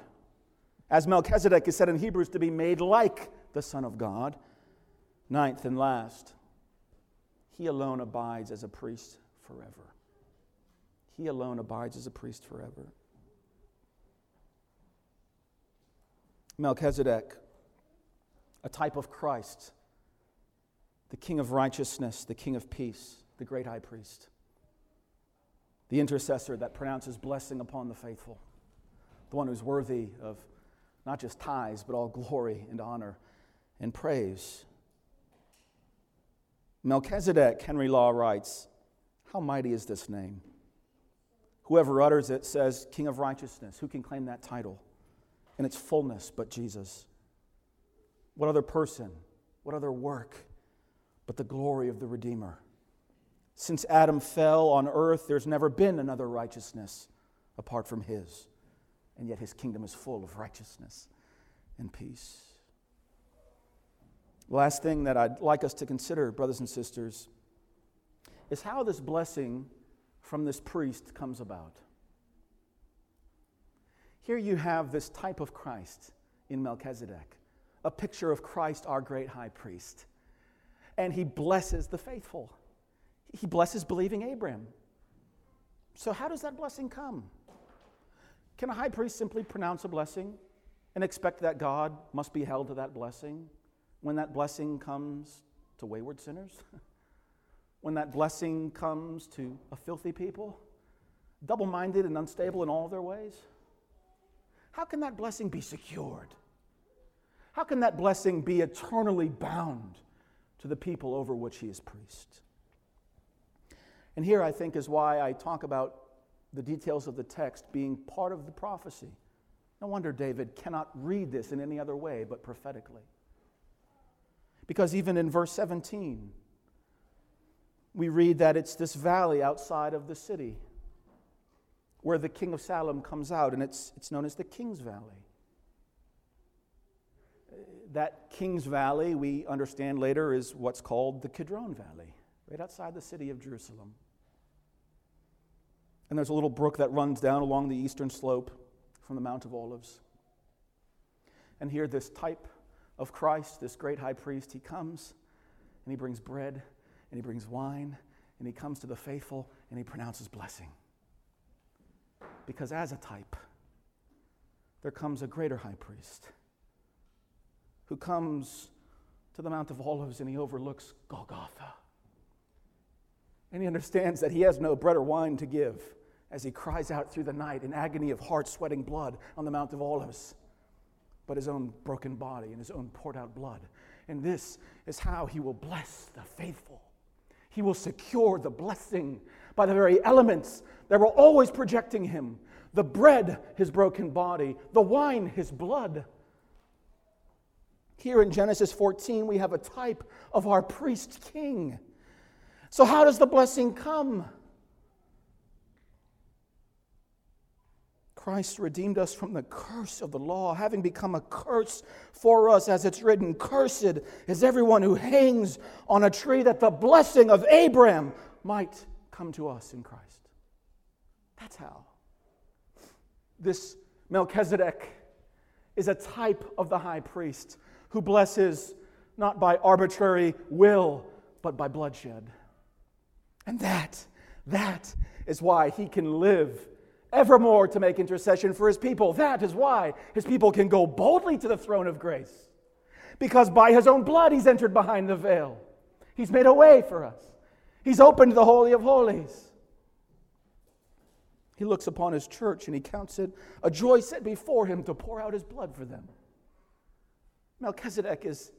As Melchizedek is said in Hebrews to be made like the Son of God. Ninth and last, he alone abides as a priest forever. He alone abides as a priest forever. Melchizedek, a type of Christ, the King of righteousness, the King of peace, the great high priest, the intercessor that pronounces blessing upon the faithful, the one who's worthy of not just tithes, but all glory and honor and praise. Melchizedek, Henry Law writes, how mighty is this name? Whoever utters it says, King of righteousness. Who can claim that title in its fullness but Jesus? What other person, what other work but the glory of the Redeemer? Since Adam fell on earth, there's never been another righteousness apart from his. And yet his kingdom is full of righteousness and peace. The last thing that I'd like us to consider, brothers and sisters, is how this blessing from this priest comes about. Here you have this type of Christ in Melchizedek, a picture of Christ, our great high priest. And he blesses the faithful. He blesses believing Abram. So how does that blessing come? Can a high priest simply pronounce a blessing and expect that God must be held to that blessing when that blessing comes to wayward sinners? When that blessing comes to a filthy people, double-minded and unstable in all their ways? How can that blessing be secured? How can that blessing be eternally bound to the people over which he is priest? And here, I think, is why I talk about the details of the text being part of the prophecy. No wonder David cannot read this in any other way but prophetically. Because even in verse 17, we read that it's this valley outside of the city where the king of Salem comes out, and it's known as the King's Valley. That King's Valley, we understand later, is what's called the Kidron Valley, right outside the city of Jerusalem. And there's a little brook that runs down along the eastern slope from the Mount of Olives. And here this type of Christ, this great high priest, he comes and he brings bread and he brings wine, and he comes to the faithful, and he pronounces blessing. Because as a type, there comes a greater high priest who comes to the Mount of Olives, and he overlooks Golgotha. And he understands that he has no bread or wine to give as he cries out through the night in agony of heart, sweating blood on the Mount of Olives, but his own broken body and his own poured out blood. And this is how he will bless the faithful. He will secure the blessing by the very elements that were always projecting him. The bread, his broken body. The wine, his blood. Here in Genesis 14, we have a type of our priest king. So how does the blessing come? Christ redeemed us from the curse of the law, having become a curse for us, as it's written, "Cursed is everyone who hangs on a tree, that the blessing of Abram might come to us in Christ." That's how. This Melchizedek is a type of the high priest who blesses not by arbitrary will, but by bloodshed. And that is why he can live evermore to make intercession for his people. That is why his people can go boldly to the throne of grace, because by his own blood he's entered behind the veil. He's made a way for us. He's opened the Holy of Holies. He looks upon his church and he counts it a joy set before him to pour out his blood for them. Melchizedek is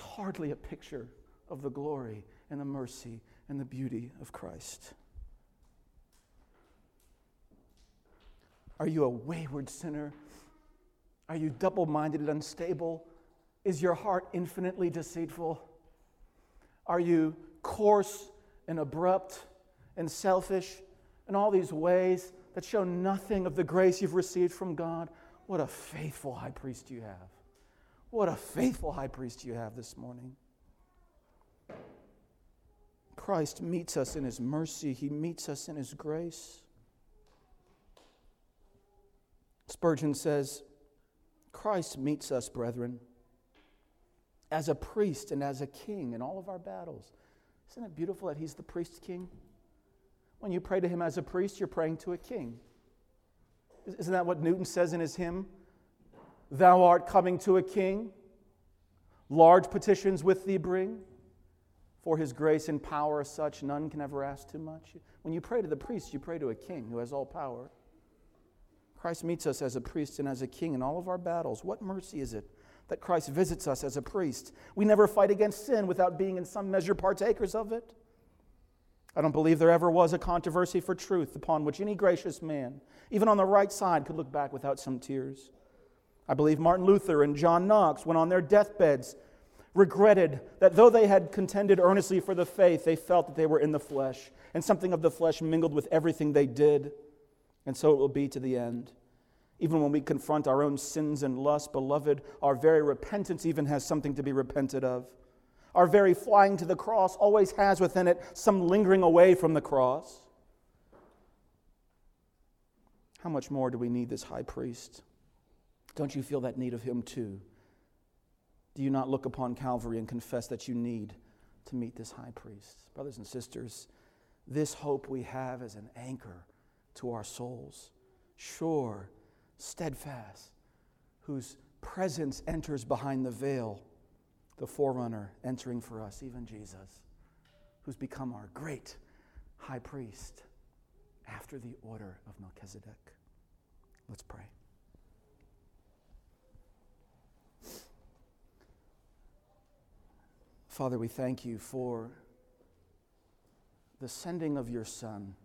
hardly a picture of the glory and the mercy and the beauty of Christ. Are you a wayward sinner? Are you double-minded and unstable? Is your heart infinitely deceitful? Are you coarse and abrupt and selfish in all these ways that show nothing of the grace you've received from God? What a faithful high priest you have. What a faithful high priest you have this morning. Christ meets us in his mercy. He meets us in his grace. Spurgeon says, "Christ meets us, brethren, as a priest and as a king in all of our battles." Isn't it beautiful that he's the priest-king? When you pray to him as a priest, you're praying to a king. Isn't that what Newton says in his hymn? "Thou art coming to a king, large petitions with thee bring. For his grace and power are such, none can ever ask too much." When you pray to the priest, you pray to a king who has all power. Christ meets us as a priest and as a king in all of our battles. What mercy is it that Christ visits us as a priest? We never fight against sin without being in some measure partakers of it. I don't believe there ever was a controversy for truth upon which any gracious man, even on the right side, could look back without some tears. I believe Martin Luther and John Knox, when on their deathbeds, regretted that though they had contended earnestly for the faith, they felt that they were in the flesh, and something of the flesh mingled with everything they did. And so it will be to the end. Even when we confront our own sins and lusts, beloved, our very repentance even has something to be repented of. Our very flying to the cross always has within it some lingering away from the cross. How much more do we need this high priest? Don't you feel that need of him too? Do you not look upon Calvary and confess that you need to meet this high priest? Brothers and sisters, this hope we have is an anchor to our souls, sure, steadfast, whose presence enters behind the veil, the forerunner entering for us, even Jesus, who's become our great high priest after the order of Melchizedek. Let's pray. Father, we thank you for the sending of your Son,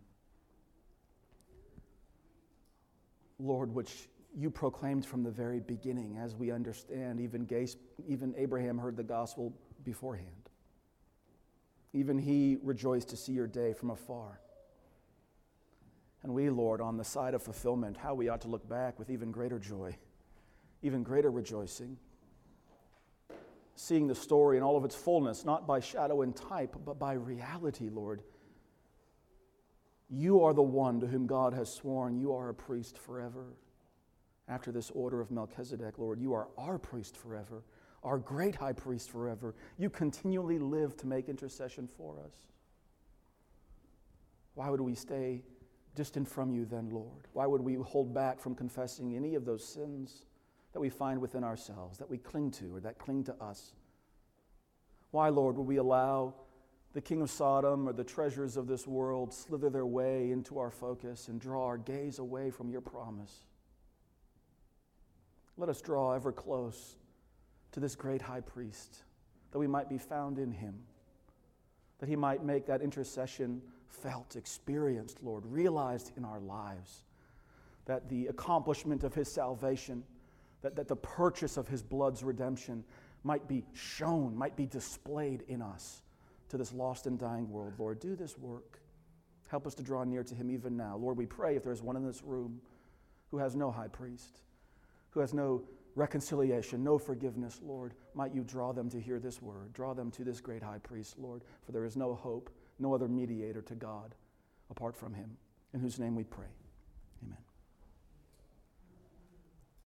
Lord, which you proclaimed from the very beginning. As we understand, even Abraham heard the gospel beforehand. Even he rejoiced to see your day from afar. And we, Lord, on the side of fulfillment, how we ought to look back with even greater joy, even greater rejoicing, seeing the story in all of its fullness, not by shadow and type, but by reality, Lord. You are the one to whom God has sworn you are a priest forever. After this order of Melchizedek, Lord, you are our priest forever, our great high priest forever. You continually live to make intercession for us. Why would we stay distant from you then, Lord? Why would we hold back from confessing any of those sins that we find within ourselves, that we cling to, or that cling to us? Why, Lord, would we allow the king of Sodom or the treasures of this world slither their way into our focus and draw our gaze away from your promise? Let us draw ever close to this great high priest, that we might be found in him, that he might make that intercession felt, experienced, Lord, realized in our lives, that the accomplishment of his salvation, that the purchase of his blood's redemption might be shown, might be displayed in us to this lost and dying world. Lord, do this work. Help us to draw near to him even now. Lord, we pray if there is one in this room who has no high priest, who has no reconciliation, no forgiveness, Lord, might you draw them to hear this word. Draw them to this great high priest, Lord, for there is no hope, no other mediator to God apart from him, in whose name we pray.